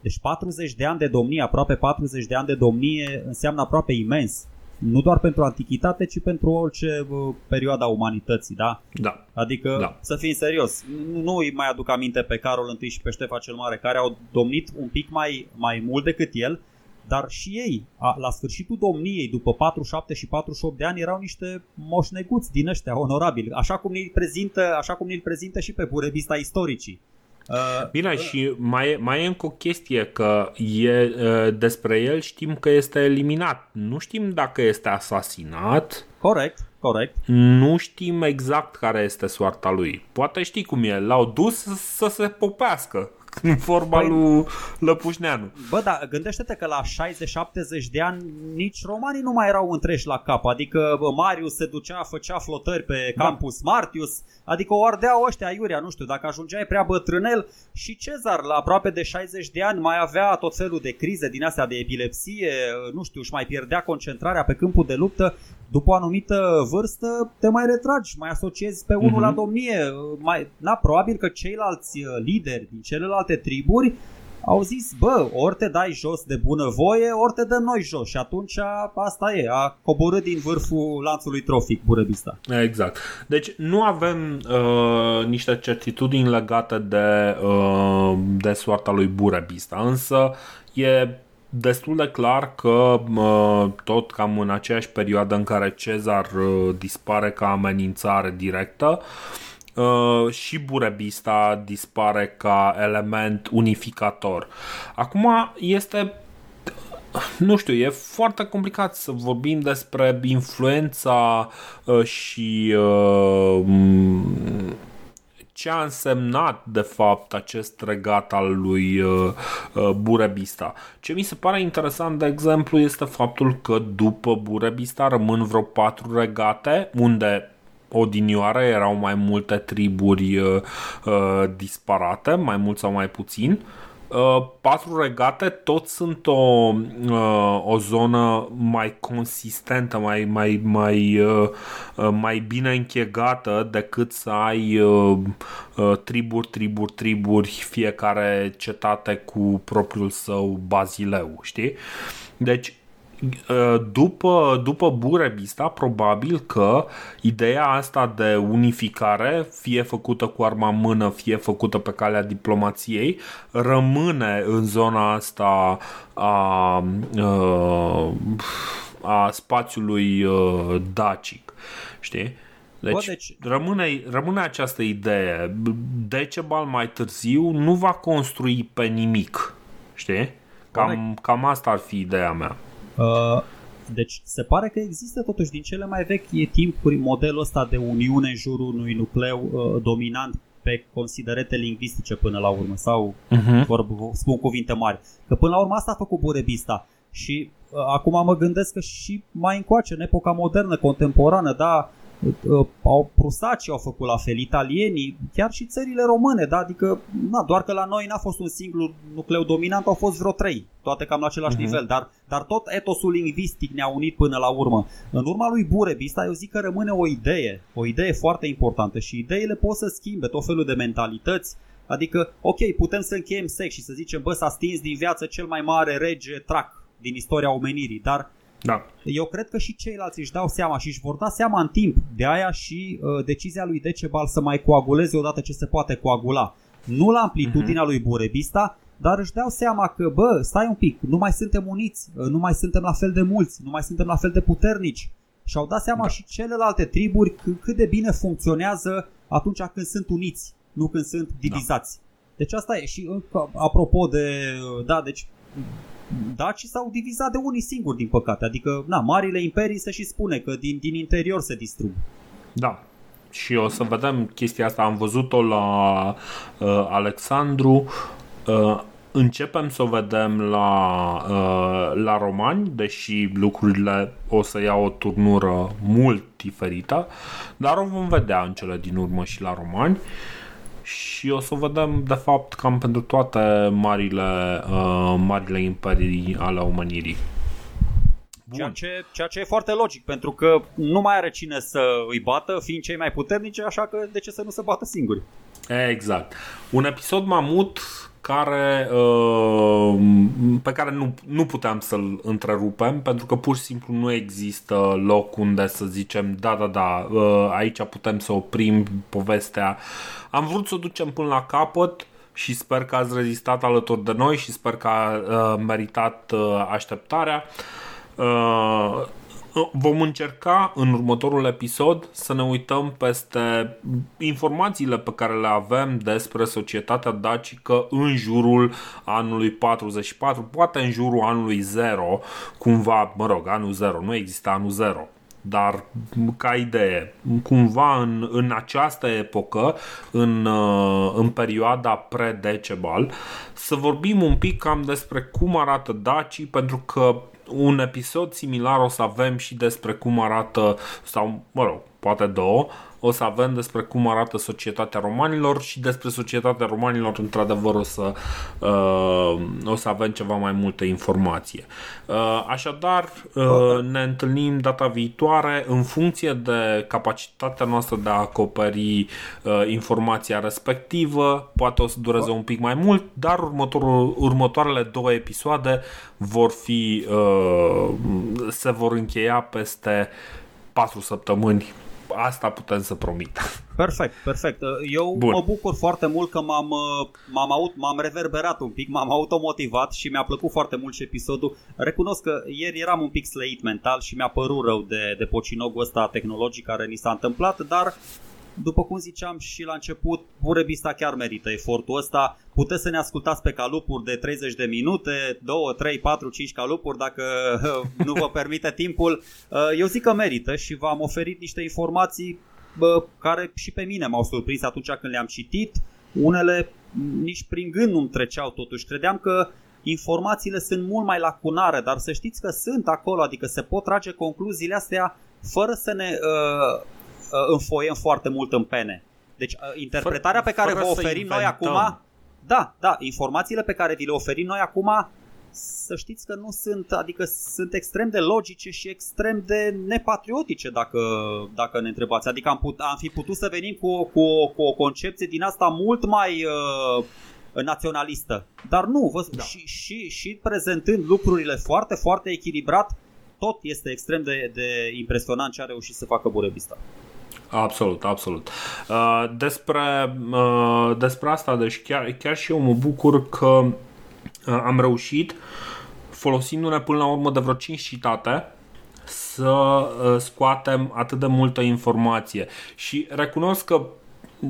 Deci patruzeci de ani de domnie, aproape patruzeci de ani de domnie înseamnă aproape imens. Nu doar pentru antichitate, ci pentru orice uh, perioadă a umanității, da? Da. Adică, da. Să fim serios, nu îi mai aduc aminte pe Carol I și pe Ștefan cel Mare, care au domnit un pic mai, mai mult decât el, dar și ei, la sfârșitul domniei, după patruzeci și șapte și patruzeci și opt de ani, erau niște moșneguți din ăștia, onorabili, așa cum ne-l prezintă, așa cum ne-l prezintă și pe Burebista istoricii. Bine, uh, și mai, mai e încă o chestie, că e, despre el știm că este eliminat. Nu știm dacă este asasinat. Corect, corect. Nu știm exact care este soarta lui. Poate știi cum e, l-au dus să se popească. în forma păi... lui Lăpușneanu. Bă, dar gândește-te că la șaizeci șaptezeci de ani nici romanii nu mai erau întreși la cap. Adică bă, Marius se ducea, făcea flotări pe Campus da. Martius. Adică o ardeau ăștia iurea, nu știu, dacă ajungeai prea bătrânel. Și Cezar la aproape de șaizeci de ani mai avea tot felul de crize din astea de epilepsie, nu știu, și mai pierdea concentrarea pe câmpul de luptă. După o anumită vârstă te mai retragi, mai asociezi pe unul uh-huh. la domnie. Mai, na, probabil că ceilalți lideri din celelalte triburi au zis, bă, ori te dai jos de bunăvoie, ori te dăm noi jos. Și atunci asta e, a coborât din vârful lanțului trofic Burebista. Exact. Deci nu avem uh, niște certitudini legate de, uh, de soarta lui Burebista, însă e... destul de clar că tot cam în aceeași perioadă în care Cezar dispare ca amenințare directă, și Burebista dispare ca element unificator. Acum este, nu știu, e foarte complicat să vorbim despre influența și ce a însemnat de fapt acest regat al lui Burebista. Ce mi se pare interesant, de exemplu, este faptul că după Burebista rămân vreo patru regate unde odinioară erau mai multe triburi uh, disparate, mai mult sau mai puțin. Uh, patru regate, toți sunt o, uh, o zonă mai consistentă, mai, mai, mai, uh, uh, mai bine închegată decât să ai uh, uh, triburi, triburi, triburi, fiecare cetate cu propriul său bazileu, știi? Deci După, după Burebista, probabil că ideea asta de unificare, fie făcută cu arma în mână, fie făcută pe calea diplomației, rămâne în zona asta a, a spațiului dacic, știi? Deci, Bă, deci... Rămâne, rămâne această idee. Decebal mai târziu nu va construi pe nimic, știi? Cam, cam asta ar fi ideea mea. Uh, deci se pare că există totuși din cele mai vechi timpuri modelul ăsta de uniune în jurul unui nucleu uh, dominant pe considerente lingvistice până la urmă, sau uh-huh. vorb, spun cuvinte mari, că până la urmă asta a făcut Burebista. Și uh, acum mă gândesc că și mai încoace, în epoca modernă, contemporană, da, uh, au prusacii au făcut la fel, italienii, chiar și țările române, da, adică na, doar că la noi n-a fost un singur nucleu dominant, au fost vreo trei, toate cam la același uh-huh. nivel, dar Dar tot etosul lingvistic ne-a unit până la urmă. În urma lui Burebista, eu zic că rămâne o idee, o idee foarte importantă, și ideile pot să schimbe tot felul de mentalități. Adică, ok, putem să încheiem sec și să zicem, bă, s-a stins din viață cel mai mare rege trac din istoria omenirii, dar da. eu cred că și ceilalți își dau seama și își vor da seama în timp. De aia și uh, decizia lui Decebal să mai coaguleze odată ce se poate coagula. Nu la amplitudinea uh-huh. lui Burebista, dar își dau seama că, bă, stai un pic, nu mai suntem uniți, nu mai suntem la fel de mulți, nu mai suntem la fel de puternici. Și-au dat seama da. și celelalte triburi cât de bine funcționează atunci când sunt uniți, nu când sunt divizați. Da. Deci asta e. Și apropo de, da, deci dacii s-au divizat de unii singuri, din păcate. Adică, na, marile imperii se și spune că din, din interior se distrug. Da. Și o să vedem chestia asta. Am văzut-o la uh, Alexandru. Uh, începem să o vedem la, uh, la romani, deși lucrurile o să ia o turnură mult diferită, dar o vom vedea în cele din urmă și la romani, și o să o vedem de fapt cam pentru toate marile, uh, marile imperii ale omenirii. Ceea ce, ceea ce e foarte logic, pentru că nu mai are cine să îi bată, fiind cei mai puternici, așa că de ce să nu se bată singuri? Exact. Un episod mamut care, pe care nu, nu puteam să-l întrerupem, pentru că pur și simplu nu există loc unde să zicem da, da, da, aici putem să oprim povestea. Am vrut să o ducem până la capăt și sper că ați rezistat alături de noi și sper că a meritat așteptarea. Vom încerca în următorul episod să ne uităm peste informațiile pe care le avem despre societatea dacică în jurul anului patruzeci și patru, poate în jurul anului zero, cumva, mă rog, anul zero, nu exista anul zero. dar ca idee, cumva în, în această epocă, în, în perioada pre-Decebal, să vorbim un pic cam despre cum arată dacii, pentru că un episod similar o să avem și despre cum arată, sau mă rog, poate două, o să avem despre cum arată societatea romanilor, și despre societatea romanilor într-adevăr o să, uh, o să avem ceva mai multă informație. Uh, așadar, uh, ne întâlnim data viitoare în funcție de capacitatea noastră de a acoperi uh, informația respectivă. Poate o să dureze un pic mai mult, dar următorul, următoarele două episoade vor fi, uh, se vor încheia peste patru săptămâni. Asta putem să promit. Perfect, perfect. Eu Bun. mă bucur foarte mult că m-am, m-am, aut, m-am reverberat un pic, m-am automotivat și mi-a plăcut foarte mult și episodul. Recunosc că ieri eram un pic slăit mental și mi-a părut rău de, de pocinogul ăsta tehnologic care ni s-a întâmplat, dar după cum ziceam și la început, Burebista chiar merită efortul ăsta. Puteți să ne ascultați pe calupuri de treizeci de minute, doi, trei, patru, cinci calupuri, dacă nu vă permite timpul. Eu zic că merită și v-am oferit niște informații care și pe mine m-au surprins atunci când le-am citit. Unele nici prin gând nu-mi treceau totuși. Credeam că informațiile sunt mult mai lacunare, dar să știți că sunt acolo, adică se pot trage concluziile astea fără să ne... Uh, înfoiem foarte mult în pene. Deci interpretarea fără, pe care vă oferim noi acum, da, da, informațiile pe care vi le oferim noi acum, să știți că nu sunt, adică sunt extrem de logice și extrem de nepatriotice, dacă, dacă ne întrebați. Adică am, put, am fi putut să venim cu, cu, cu o concepție din asta mult mai uh, naționalistă. Dar nu, vă, da. și, și, și prezentând lucrurile foarte, foarte echilibrat, tot este extrem de, de impresionant ce a reușit să facă Burebista. Absolut, absolut. Despre, despre asta, deci chiar, chiar și eu mă bucur că am reușit, folosindu-ne până la urmă de vreo cinci citate, să scoatem atât de multă informație. Și recunosc că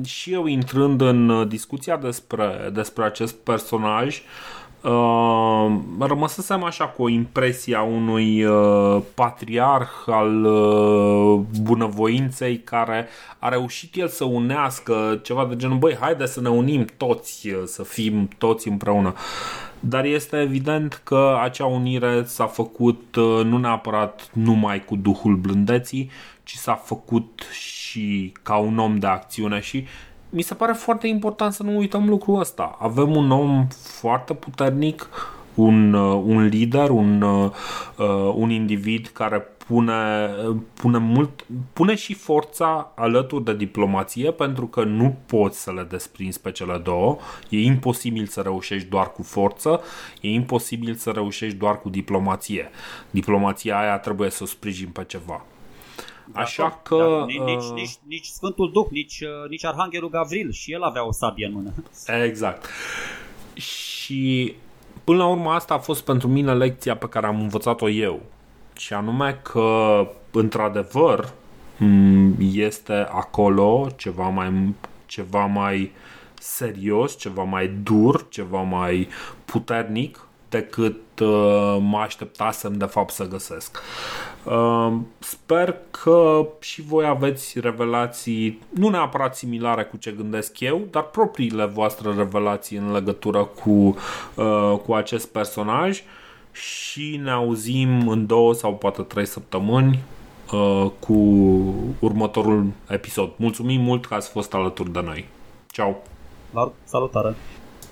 și eu, intrând în discuția despre, despre acest personaj, Uh, rămăsesem așa cu o impresie a unui uh, patriarh al uh, bunăvoinței, care a reușit el să unească ceva de genul, băi, haide să ne unim toți, să fim toți împreună. Dar este evident că acea unire s-a făcut uh, nu neapărat numai cu duhul blândeții, ci s-a făcut și ca un om de acțiune. Și mi se pare foarte important să nu uităm lucrul ăsta. Avem un om foarte puternic, un, un lider, un, uh, un individ care pune, pune, mult, pune și forța alături de diplomație, pentru că nu poți să le desprinzi pe cele două. E imposibil să reușești doar cu forță, e imposibil să reușești doar cu diplomație. Diplomația aia trebuie să o sprijin pe ceva. Așa că, că nici, nici, nici Sfântul Duh, nici, nici Arhanghelul Gavril, și el avea o sabie în mână. Exact. Și până la urmă asta a fost pentru mine lecția pe care am învățat-o eu. Și anume că într-adevăr este acolo ceva mai, ceva mai serios, ceva mai dur, ceva mai puternic decât mă așteptasem de fapt să găsesc. Sper că și voi aveți revelații nu neapărat similare cu ce gândesc eu, dar propriile voastre revelații în legătură cu, cu acest personaj, și ne auzim în două sau poate trei săptămâni cu următorul episod. Mulțumim mult că ați fost alături de noi. Ceau! Salutare!